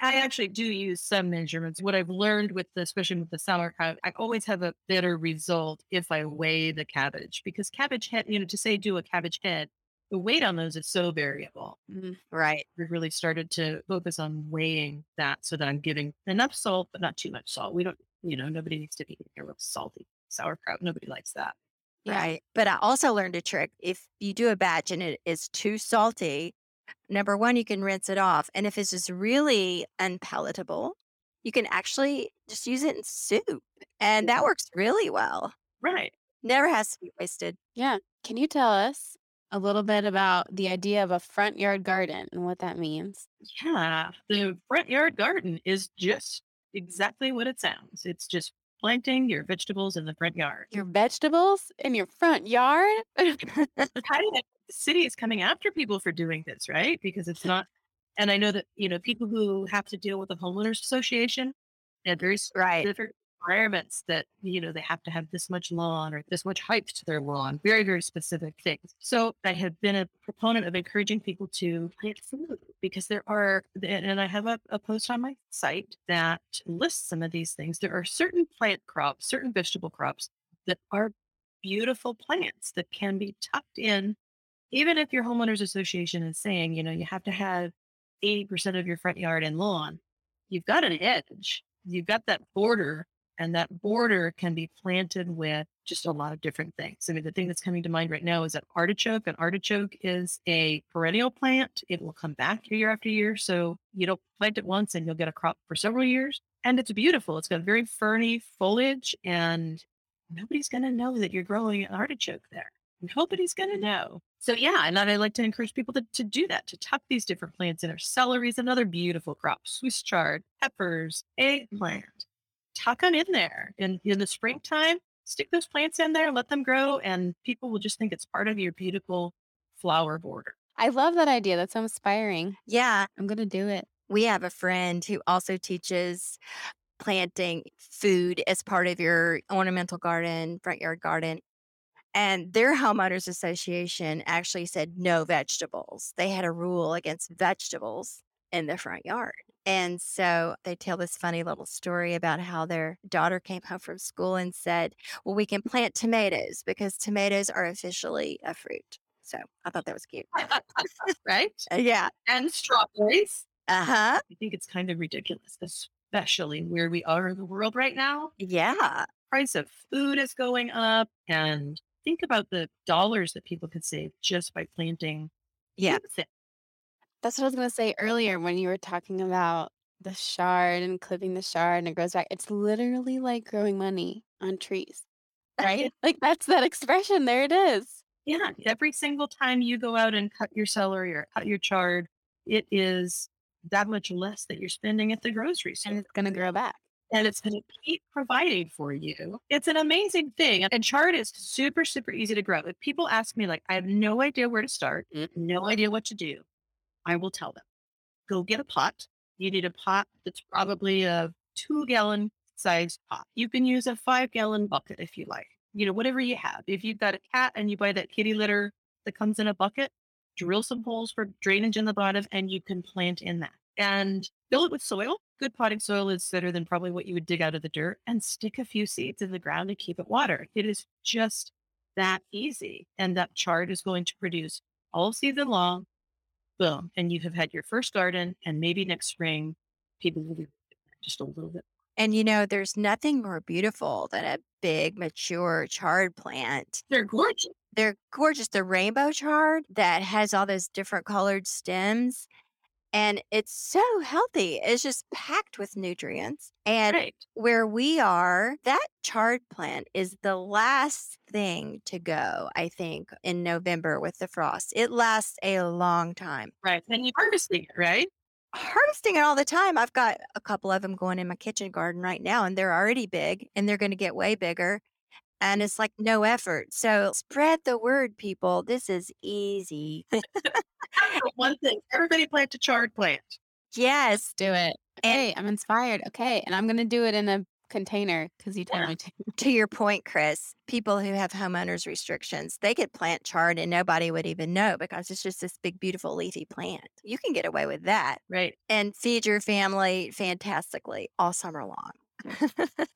actually do use some measurements. What I've learned with the, especially with the sauerkraut, I always have a better result if I weigh the cabbage because cabbage head, you know, to say do a cabbage head, the weight on those is so variable. Mm-hmm. Right. We've really started to focus on weighing that so that I'm giving enough salt, but not too much salt. We don't, you know, nobody needs to be real salty sauerkraut. Nobody likes that. Right. Right. But I also learned a trick. If you do a batch and it is too salty, number one, you can rinse it off. And if it's just really unpalatable, you can actually just use it in soup. And that works really well. Right. Never has to be wasted. Yeah. Can you tell us a little bit about the idea of a front yard garden and what that means? Yeah, the front yard garden is just exactly what it sounds. It's just planting your vegetables in the front yard. Your vegetables in your front yard? The city is coming after people for doing this, right? Because it's not, and I know that, you know, people who have to deal with the homeowners association, they have very specific requirements that, you know, they have to have this much lawn or this much height to their lawn, very, very specific things. So I have been a proponent of encouraging people to plant food because there are, and I have a post on my site that lists some of these things. There are certain plant crops, certain vegetable crops that are beautiful plants that can be tucked in even if your homeowners association is saying, you have to have 80% of your front yard and lawn, you've got an edge. You've got that border, and that border can be planted with just a lot of different things. I mean, the thing that's coming to mind right now is an artichoke. An artichoke is a perennial plant. It will come back year after year. So you don't plant it once and you'll get a crop for several years. And it's beautiful. It's got very ferny foliage, and nobody's going to know that you're growing an artichoke there. Nobody's going to know. So yeah, and I like to encourage people to do that, to tuck these different plants in. Our celery is another beautiful crop. Swiss chard, peppers, eggplant. Tuck them in there. And in the springtime, stick those plants in there, let them grow, and people will just think it's part of your beautiful flower border. I love that idea. That's so inspiring. Yeah. I'm going to do it. We have a friend who also teaches planting food as part of your ornamental garden, front yard garden. And their homeowners association actually said no vegetables. They had a rule against vegetables in the front yard. And so they tell this funny little story about how their daughter came home from school and said, well, we can plant tomatoes because tomatoes are officially a fruit. So I thought that was cute. Right? Yeah. And strawberries. Uh-huh. I think it's kind of ridiculous, especially where we are in the world right now. Yeah. Price of food is going up, and think about the dollars that people could save just by planting. Yeah. That's what I was going to say earlier when you were talking about the chard and clipping the chard and it grows back. It's literally like growing money on trees, right? Like that's that expression. There it is. Yeah. Every single time you go out and cut your celery or cut your chard, it is that much less that you're spending at the grocery store. And it's going to grow back. And it's going to keep providing for you. It's an amazing thing. And chard is super, super easy to grow. If people ask me, like, I have no idea where to start, no idea what to do, I will tell them, go get a pot. You need a pot that's probably a 2-gallon sized pot. You can use a 5-gallon bucket if you like, whatever you have. If you've got a cat and you buy that kitty litter that comes in a bucket, drill some holes for drainage in the bottom and you can plant in that. And fill it with soil. Good potting soil is better than probably what you would dig out of the dirt, and stick a few seeds in the ground and keep it watered. It is just that easy. And that chard is going to produce all season long. Boom. And you have had your first garden, and maybe next spring, people will be just a little bit. And there's nothing more beautiful than a big, mature chard plant. They're gorgeous. The rainbow chard that has all those different colored stems. And it's so healthy. It's just packed with nutrients. And Where we are, that chard plant is the last thing to go, I think, in November with the frost. It lasts a long time. Right. And you're harvesting it, right? Harvesting it all the time. I've got a couple of them going in my kitchen garden right now, and they're already big, and they're going to get way bigger. And it's like no effort. So spread the word, people. This is easy. One thing, everybody plant a chard plant. Yes. Do it. Hey, I'm inspired. Okay. And I'm going to do it in a container because you told me to. To your point, Kris, people who have homeowners restrictions, they could plant chard and nobody would even know because it's just this big, beautiful, leafy plant. You can get away with that. Right. And feed your family fantastically all summer long.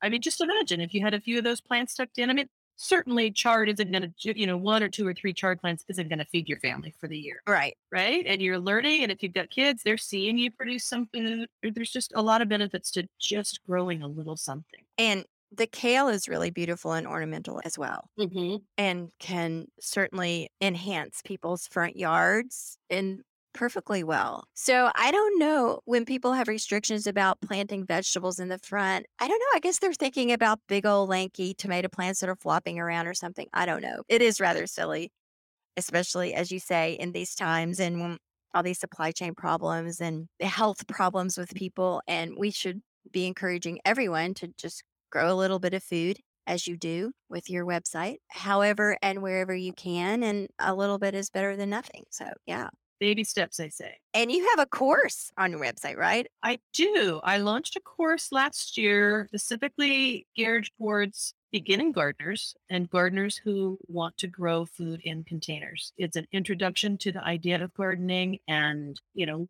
I mean, just imagine if you had a few of those plants tucked in. I mean, certainly chard isn't going to, one or two or three chard plants isn't going to feed your family for the year. Right. Right. And you're learning. And if you've got kids, they're seeing you produce something. There's just a lot of benefits to just growing a little something. And the kale is really beautiful and ornamental as well, and can certainly enhance people's front yards and perfectly well. So I don't know, when people have restrictions about planting vegetables in the front, I don't know. I guess they're thinking about big old lanky tomato plants that are flopping around or something. I don't know. It is rather silly, especially as you say, in these times and when all these supply chain problems and health problems with people. And we should be encouraging everyone to just grow a little bit of food as you do with your website, however and wherever you can. And a little bit is better than nothing. So yeah. Baby steps, I say. And you have a course on your website, right? I do. I launched a course last year specifically geared towards beginning gardeners and gardeners who want to grow food in containers. It's an introduction to the idea of gardening and,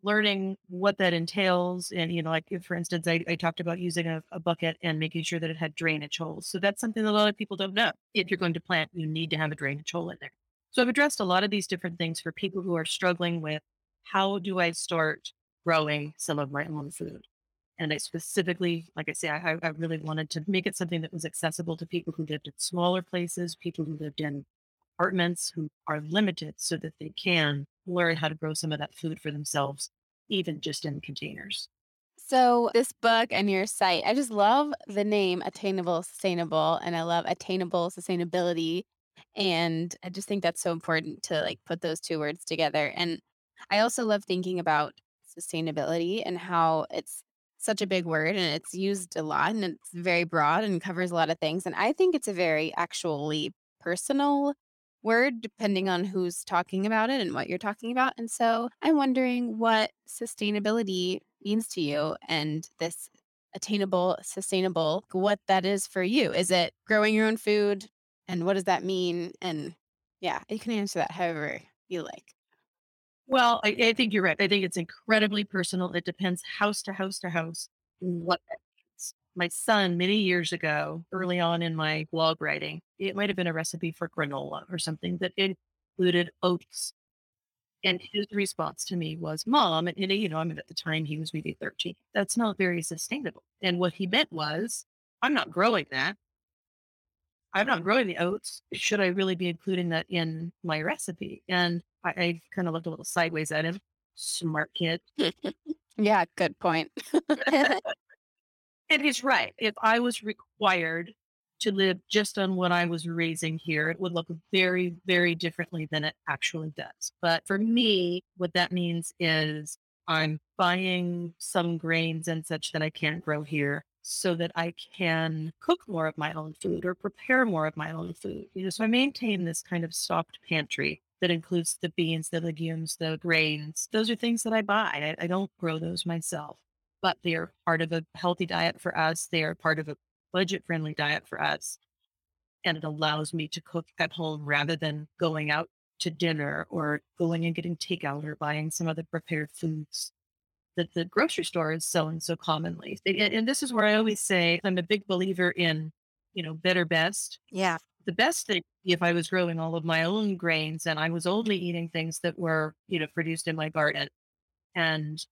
learning what that entails. And, like if, for instance, I talked about using a bucket and making sure that it had drainage holes. So that's something that a lot of people don't know. If you're going to plant, you need to have a drainage hole in there. So I've addressed a lot of these different things for people who are struggling with, how do I start growing some of my own food? And I specifically, like I say, I really wanted to make it something that was accessible to people who lived in smaller places, people who lived in apartments, who are limited, so that they can learn how to grow some of that food for themselves, even just in containers. So this book and your site, I just love the name Attainable Sustainable, and I love attainable sustainability. And I just think that's so important to like put those two words together. And I also love thinking about sustainability and how it's such a big word and it's used a lot and it's very broad and covers a lot of things. And I think it's a very actually personal word depending on who's talking about it and what you're talking about. And so I'm wondering what sustainability means to you, and this attainable, sustainable, what that is for you. Is it growing your own food, and what does that mean? And yeah, you can answer that however you like. Well, I think you're right. I think it's incredibly personal. It depends house to house to house what that means. My son, many years ago, early on in my blog writing, it might have been a recipe for granola or something that included oats. And his response to me was, Mom, and you know, I mean, at the time he was maybe 13, that's not very sustainable. And what he meant was, I'm not growing that. I'm not growing the oats. Should I really be including that in my recipe? And I kind of looked a little sideways at him. Smart kid. Yeah, good point. And he's right. If I was required to live just on what I was raising here, it would look very, very differently than it actually does. But for me, what that means is I'm buying some grains and such that I can't grow here, so that I can cook more of my own food or prepare more of my own food. You know, so I maintain this kind of stocked pantry that includes the beans, the legumes, the grains. Those are things that I buy. I don't grow those myself, but they are part of a healthy diet for us. They are part of a budget-friendly diet for us. And it allows me to cook at home rather than going out to dinner or going and getting takeout or buying some other prepared foods that the grocery store is selling so commonly. And this is where I always say I'm a big believer in, you know, better best. Yeah. The best thing, if I was growing all of my own grains and I was only eating things that were, you know, produced in my garden. And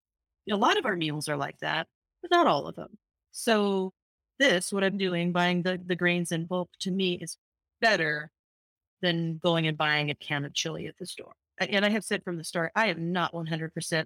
a lot of our meals are like that, but not all of them. So this, what I'm doing, buying the grains in bulk, to me is better than going and buying a can of chili at the store. And I have said from the start, I am not 100%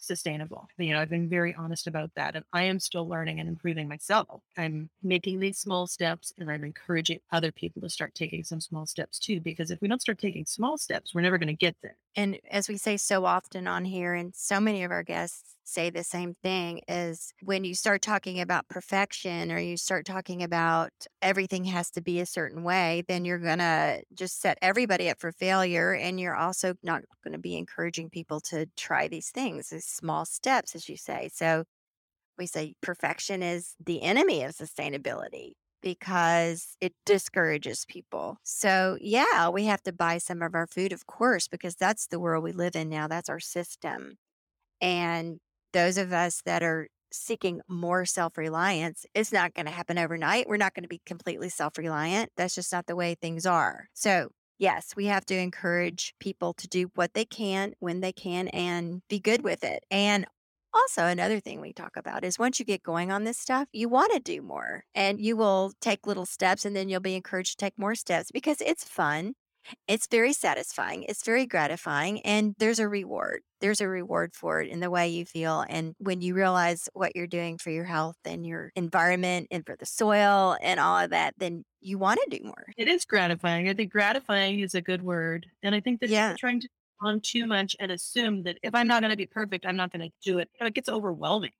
sustainable. You know, I've been very honest about that. And I am still learning and improving myself. I'm making these small steps, and I'm encouraging other people to start taking some small steps too, because if we don't start taking small steps, we're never going to get there. And as we say so often on here, and so many of our guests say the same thing, is when you start talking about perfection, or you start talking about everything has to be a certain way, then you're going to just set everybody up for failure. And you're also not going to be encouraging people to try these things, these small steps, as you say. So we say perfection is the enemy of sustainability, because it discourages people. So yeah, we have to buy some of our food, of course, because that's the world we live in now. That's our system. And those of us that are seeking more self-reliance, it's not going to happen overnight. We're not going to be completely self-reliant. That's just not the way things are. So yes, we have to encourage people to do what they can, when they can, and be good with it. And also another thing we talk about is once you get going on this stuff, you want to do more, and you will take little steps, and then you'll be encouraged to take more steps, because it's fun. It's very satisfying. It's very gratifying. And there's a reward. There's a reward for it in the way you feel. And when you realize what you're doing for your health and your environment and for the soil and all of that, then you want to do more. It is gratifying. I think gratifying is a good word. And I think that you're trying to go on too much and assume that if I'm not going to be perfect, I'm not going to do it. You know, it gets overwhelming.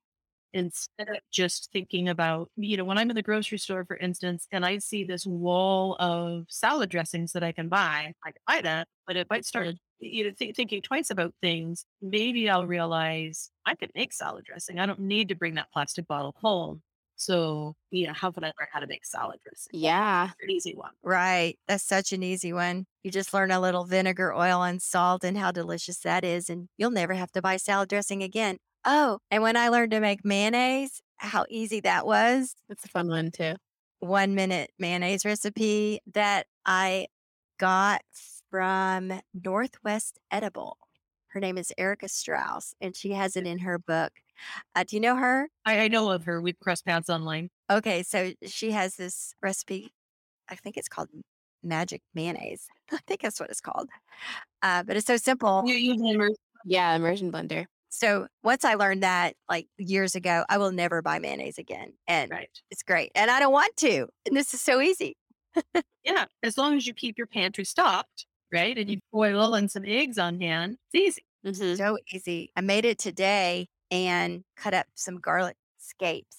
Instead of just thinking about, you know, when I'm in the grocery store, for instance, and I see this wall of salad dressings that I can buy, I can buy that. But if I start, you know, thinking twice about things, maybe I'll realize I could make salad dressing. I don't need to bring that plastic bottle home. So, you know, how can I learn how to make salad dressing? Yeah. An easy one. Right. That's such an easy one. You just learn a little vinegar, oil, and salt and how delicious that is. And you'll never have to buy salad dressing again. Oh, and when I learned to make mayonnaise, how easy that was. That's a fun one too. 1 minute mayonnaise recipe that I got from Northwest Edible. Her name is Erica Strauss, and she has it in her book. Do you know her? I know of her. We've crossed paths online. Okay, so she has this recipe. I think it's called Magic Mayonnaise. I think that's what it's called. But it's so simple. You use immersion. Yeah, immersion blender. So once I learned that, like years ago, I will never buy mayonnaise again. And It's great. And I don't want to. And this is so easy. Yeah, as long as you keep your pantry stocked, right? And you boil and some eggs on hand. It's easy. Mm-hmm. So easy. I made it today and cut up some garlic scapes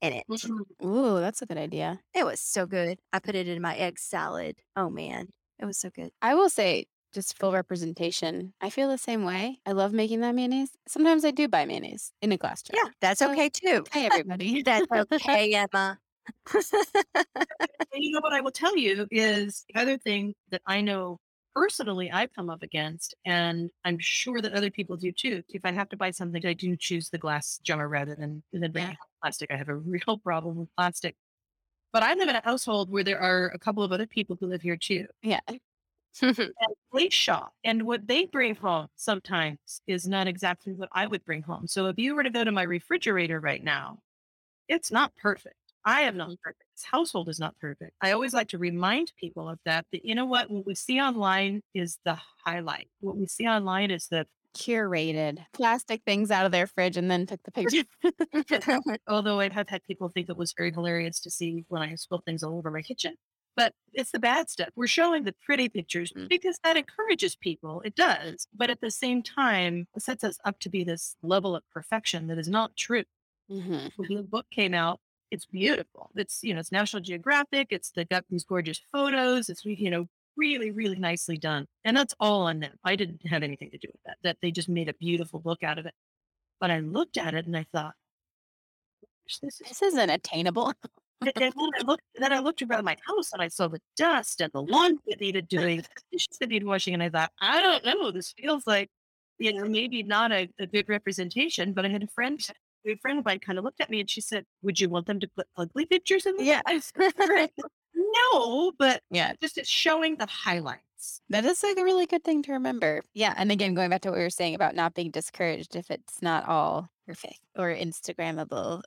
in it. Mm-hmm. Ooh, that's a good idea. It was so good. I put it in my egg salad. Oh, man. It was so good. I will say, just full representation. I feel the same way. I love making that mayonnaise. Sometimes I do buy mayonnaise in a glass jar. Yeah, that's so, okay, too. Hey, everybody. That's okay, Emma. You know what I will tell you is the other thing that I know personally I've come up against, and I'm sure that other people do too. If I have to buy something, I do choose the glass jar rather than plastic. I have a real problem with plastic. But I live in a household where there are a couple of other people who live here too. Yeah. And they shop, and what they bring home sometimes is not exactly what I would bring home. So if you were to go to my refrigerator right now, it's not perfect. I am not perfect. This household is not perfect. I always like to remind people of that you know what we see online is the highlight. What we see online is the curated plastic things out of their fridge and then took the picture. Although I have had people think it was very hilarious to see when I spilled things all over my kitchen. But it's the bad stuff. We're showing the pretty pictures because that encourages people. It does. But at the same time, it sets us up to be this level of perfection that is not true. Mm-hmm. When the book came out, it's beautiful. It's National Geographic. They got these gorgeous photos. It's, really, really nicely done. And that's all on them. I didn't have anything to do with that they just made a beautiful book out of it. But I looked at it and I thought, this isn't attainable. Then I looked around my house and I saw the dust and the lawn that needed doing, the dishes that needed washing. And I thought, I don't know, this feels like, maybe not a good representation. But I had a friend of mine kind of looked at me and she said, would you want them to put ugly pictures in there? Yeah. I said, no, but just it's showing the highlights. That is like a really good thing to remember. Yeah. And again, going back to what we were saying about not being discouraged if it's not all perfect or Instagrammable.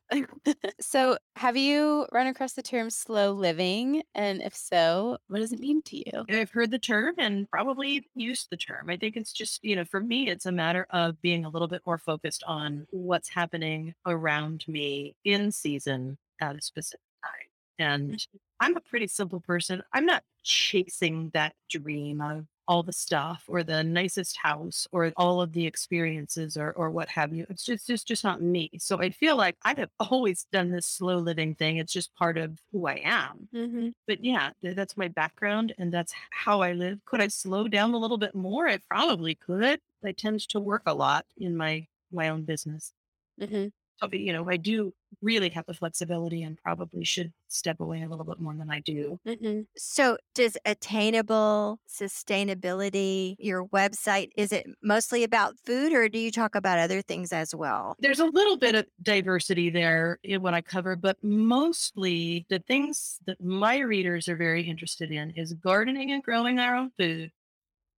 So have you run across the term slow living? And if so, what does it mean to you? I've heard the term and probably used the term. I think it's just, for me, it's a matter of being a little bit more focused on what's happening around me in season at a specific time. And I'm a pretty simple person. I'm not chasing that dream of all the stuff or the nicest house or all of the experiences or what have you. It's just not me. So I feel like I have always done this slow living thing. It's just part of who I am. Mm-hmm. But yeah, that's my background and that's how I live. Could I slow down a little bit more? I probably could. I tend to work a lot in my own business. Mm-hmm. So, I do really have the flexibility and probably should step away a little bit more than I do. Mm-hmm. So does attainable sustainability, your website, is it mostly about food or do you talk about other things as well? There's a little bit of diversity there in what I cover, but mostly the things that my readers are very interested in is gardening and growing our own food,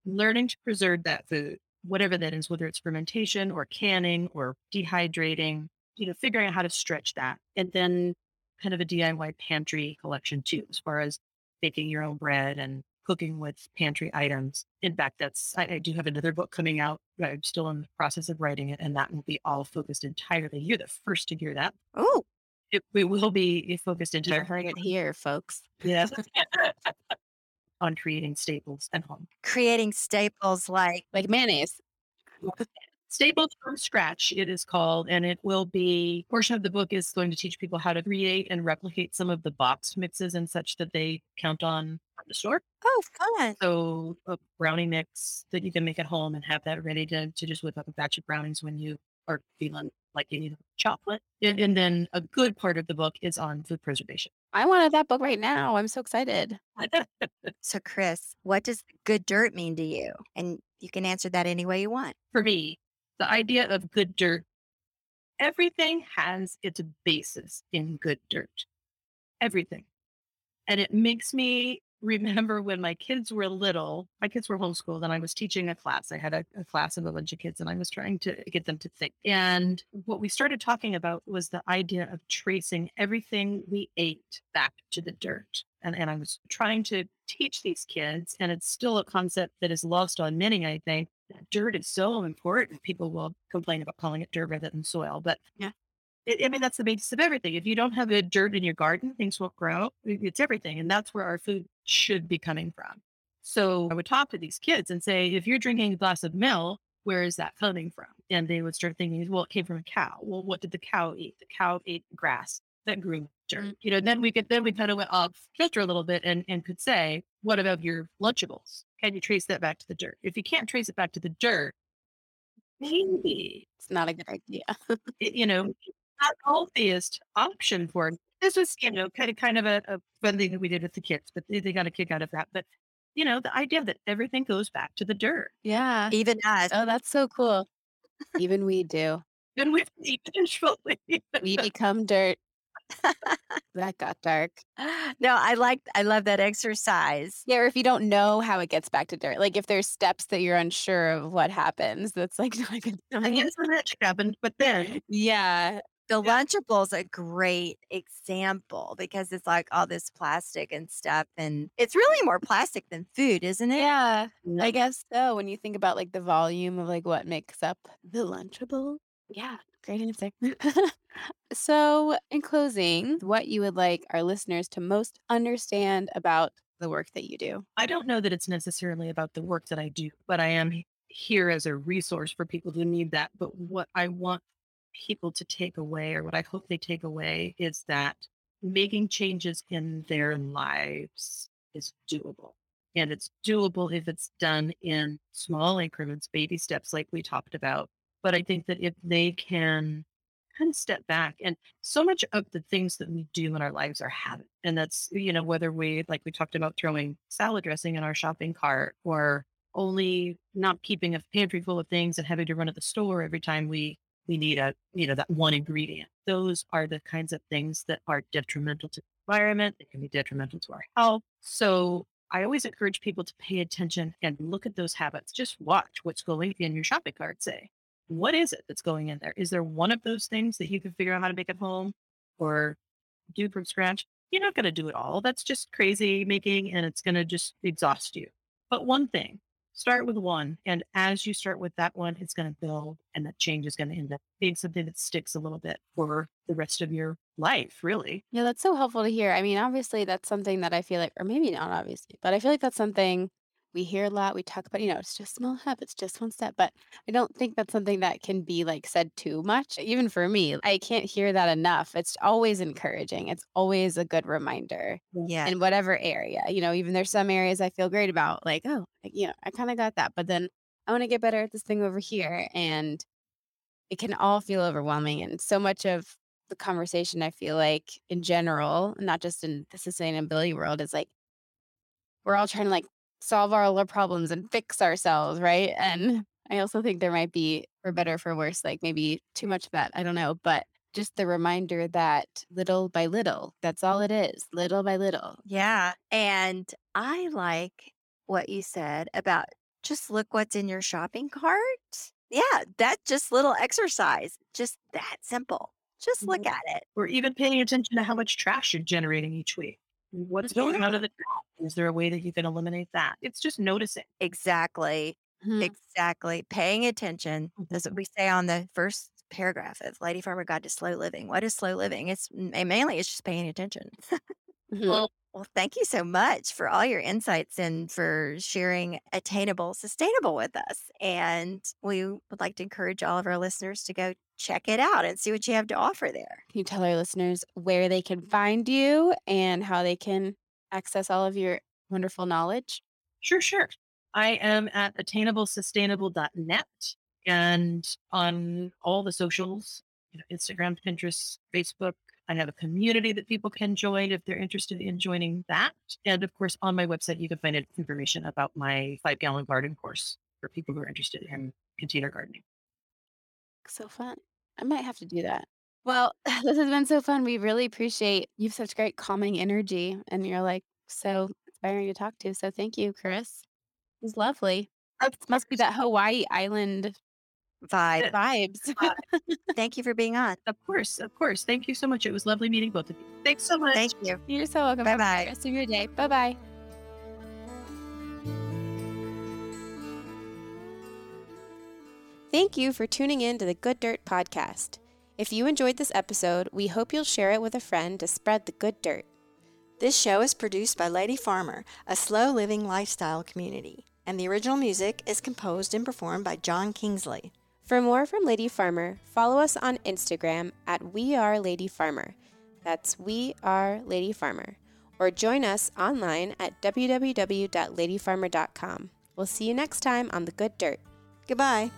learning to preserve that food, whatever that is, whether it's fermentation or canning or dehydrating. Figuring out how to stretch that. And then kind of a DIY pantry collection too, as far as baking your own bread and cooking with pantry items. In fact, I do have another book coming out. I'm still in the process of writing it, and that will be all focused entirely. You're the first to hear that. Oh, we will be focused entirely. You're hearing it here, folks. Yes. On creating staples at home. Creating staples like mayonnaise. Staples from scratch, it is called, and it will be, a portion of the book is going to teach people how to create and replicate some of the box mixes and such that they count on at the store. Oh, fun. So a brownie mix that you can make at home and have that ready to just whip up a batch of brownies when you are feeling like you need chocolate. And then a good part of the book is on food preservation. I wanted that book right now. I'm so excited. So Kris, what does good dirt mean to you? And you can answer that any way you want. For me, the idea of good dirt, everything has its basis in good dirt, everything. And it makes me remember when my kids were little, my kids were homeschooled and I was teaching a class. I had a class of a bunch of kids and I was trying to get them to think. And what we started talking about was the idea of tracing everything we ate back to the dirt. And I was trying to teach these kids, and it's still a concept that is lost on many, I think. That dirt is so important. People will complain about calling it dirt rather than soil, but yeah. I mean, that's the basis of everything. If you don't have a dirt in your garden, things won't grow. It's everything. And that's where our food should be coming from. So I would talk to these kids and say, if you're drinking a glass of milk, where is that coming from? And they would start thinking, well, it came from a cow. Well, what did the cow eat? The cow ate grass that grew dirt. Mm-hmm. You know, then we kind of went off filter a little bit and could say, what about your Lunchables? Can you trace that back to the dirt? If you can't trace it back to the dirt, maybe it's not a good idea. Not healthiest option for it. This was, kind of a fun thing that we did with the kids, but they got a kick out of that. But, the idea that everything goes back to the dirt. Yeah. Even us. Oh, that's so cool. Even we do. Even we eventually. We become dirt. That got dark. No, I love that exercise. Yeah, or if you don't know how it gets back to dirt, like if there's steps that you're unsure of what happens, that's like, I guess that should happen, but then. Yeah. The Lunchable is a great example because it's like all this plastic and stuff. And it's really more plastic than food, isn't it? Yeah, I guess so. When you think about like the volume of like what makes up the Lunchable. Yeah, great answer. So in closing, what you would like our listeners to most understand about the work that you do? I don't know that it's necessarily about the work that I do, but I am here as a resource for people who need that. But what I want people to take away, or what I hope they take away, is that making changes in their lives is doable. And it's doable if it's done in small increments, baby steps like we talked about. But I think that if they can kind of step back, and so much of the things that we do in our lives are habit. And that's, whether we, like we talked about, throwing salad dressing in our shopping cart, or only not keeping a pantry full of things and having to run to the store every time we need that one ingredient. Those are the kinds of things that are detrimental to the environment. They can be detrimental to our health. So I always encourage people to pay attention and look at those habits. Just watch what's going in your shopping cart. Say, what is it that's going in there? Is there one of those things that you can figure out how to make at home or do from scratch? You're not going to do it all. That's just crazy making, and it's going to just exhaust you. But one thing. Start with one. And as you start with that one, it's going to build, and that change is going to end up being something that sticks a little bit for the rest of your life, really. Yeah, that's so helpful to hear. I mean, obviously that's something that I feel like, or maybe not obviously, but I feel like that's something we hear a lot. We talk about, it's just small habits, just one step. But I don't think that's something that can be like said too much. Even for me, I can't hear that enough. It's always encouraging. It's always a good reminder. Yeah. In whatever area, even there's some areas I feel great about, like, oh, I kind of got that, but then I want to get better at this thing over here. And it can all feel overwhelming. And so much of the conversation, I feel like in general, not just in the sustainability world, is like, we're all trying to like solve all our problems and fix ourselves, right? And I also think there might be, for better or for worse, like maybe too much of that. I don't know. But just the reminder that little by little, that's all it is, little by little. Yeah. And I like what you said about just look what's in your shopping cart. Yeah, that just little exercise, just that simple. Just look at it. Or even paying attention to how much trash you're generating each week. What's going out of the trash? Is there a way that you can eliminate that? It's just noticing. Exactly. Mm-hmm. Exactly. Paying attention. Mm-hmm. That's what we say on the first paragraph of Lady Farmer Guide to Slow Living. What is slow living? It's mainly just paying attention. Mm-hmm. Well, thank you so much for all your insights and for sharing Attainable Sustainable with us. And we would like to encourage all of our listeners to go check it out and see what you have to offer there. Can you tell our listeners where they can find you and how they can access all of your wonderful knowledge? Sure. I am at attainable-sustainable.net and on all the socials, Instagram, Pinterest, Facebook. I have a community that people can join if they're interested in joining that. And of course, on my website, you can find information about my 5-gallon garden course for people who are interested in container gardening. So fun. I might have to do that. Well, this has been so fun. We really appreciate you have such great calming energy and you're like so inspiring to talk to. So thank you, Kris. It was lovely. It must be that Hawaii Island vibes. Thank you for being on. Of course. Thank you so much. It was lovely meeting both of you. Thanks so much. Thank you. You're so welcome. Bye-bye. Have the rest of your day. Bye-bye. Thank you for tuning in to the Good Dirt Podcast. If you enjoyed this episode, we hope you'll share it with a friend to spread the good dirt. This show is produced by Lady Farmer, a slow living lifestyle community, and the original music is composed and performed by John Kingsley. For more from Lady Farmer, follow us on Instagram at We Are Lady Farmer. That's We Are Lady Farmer. Or join us online at www.ladyfarmer.com. We'll see you next time on The Good Dirt. Goodbye.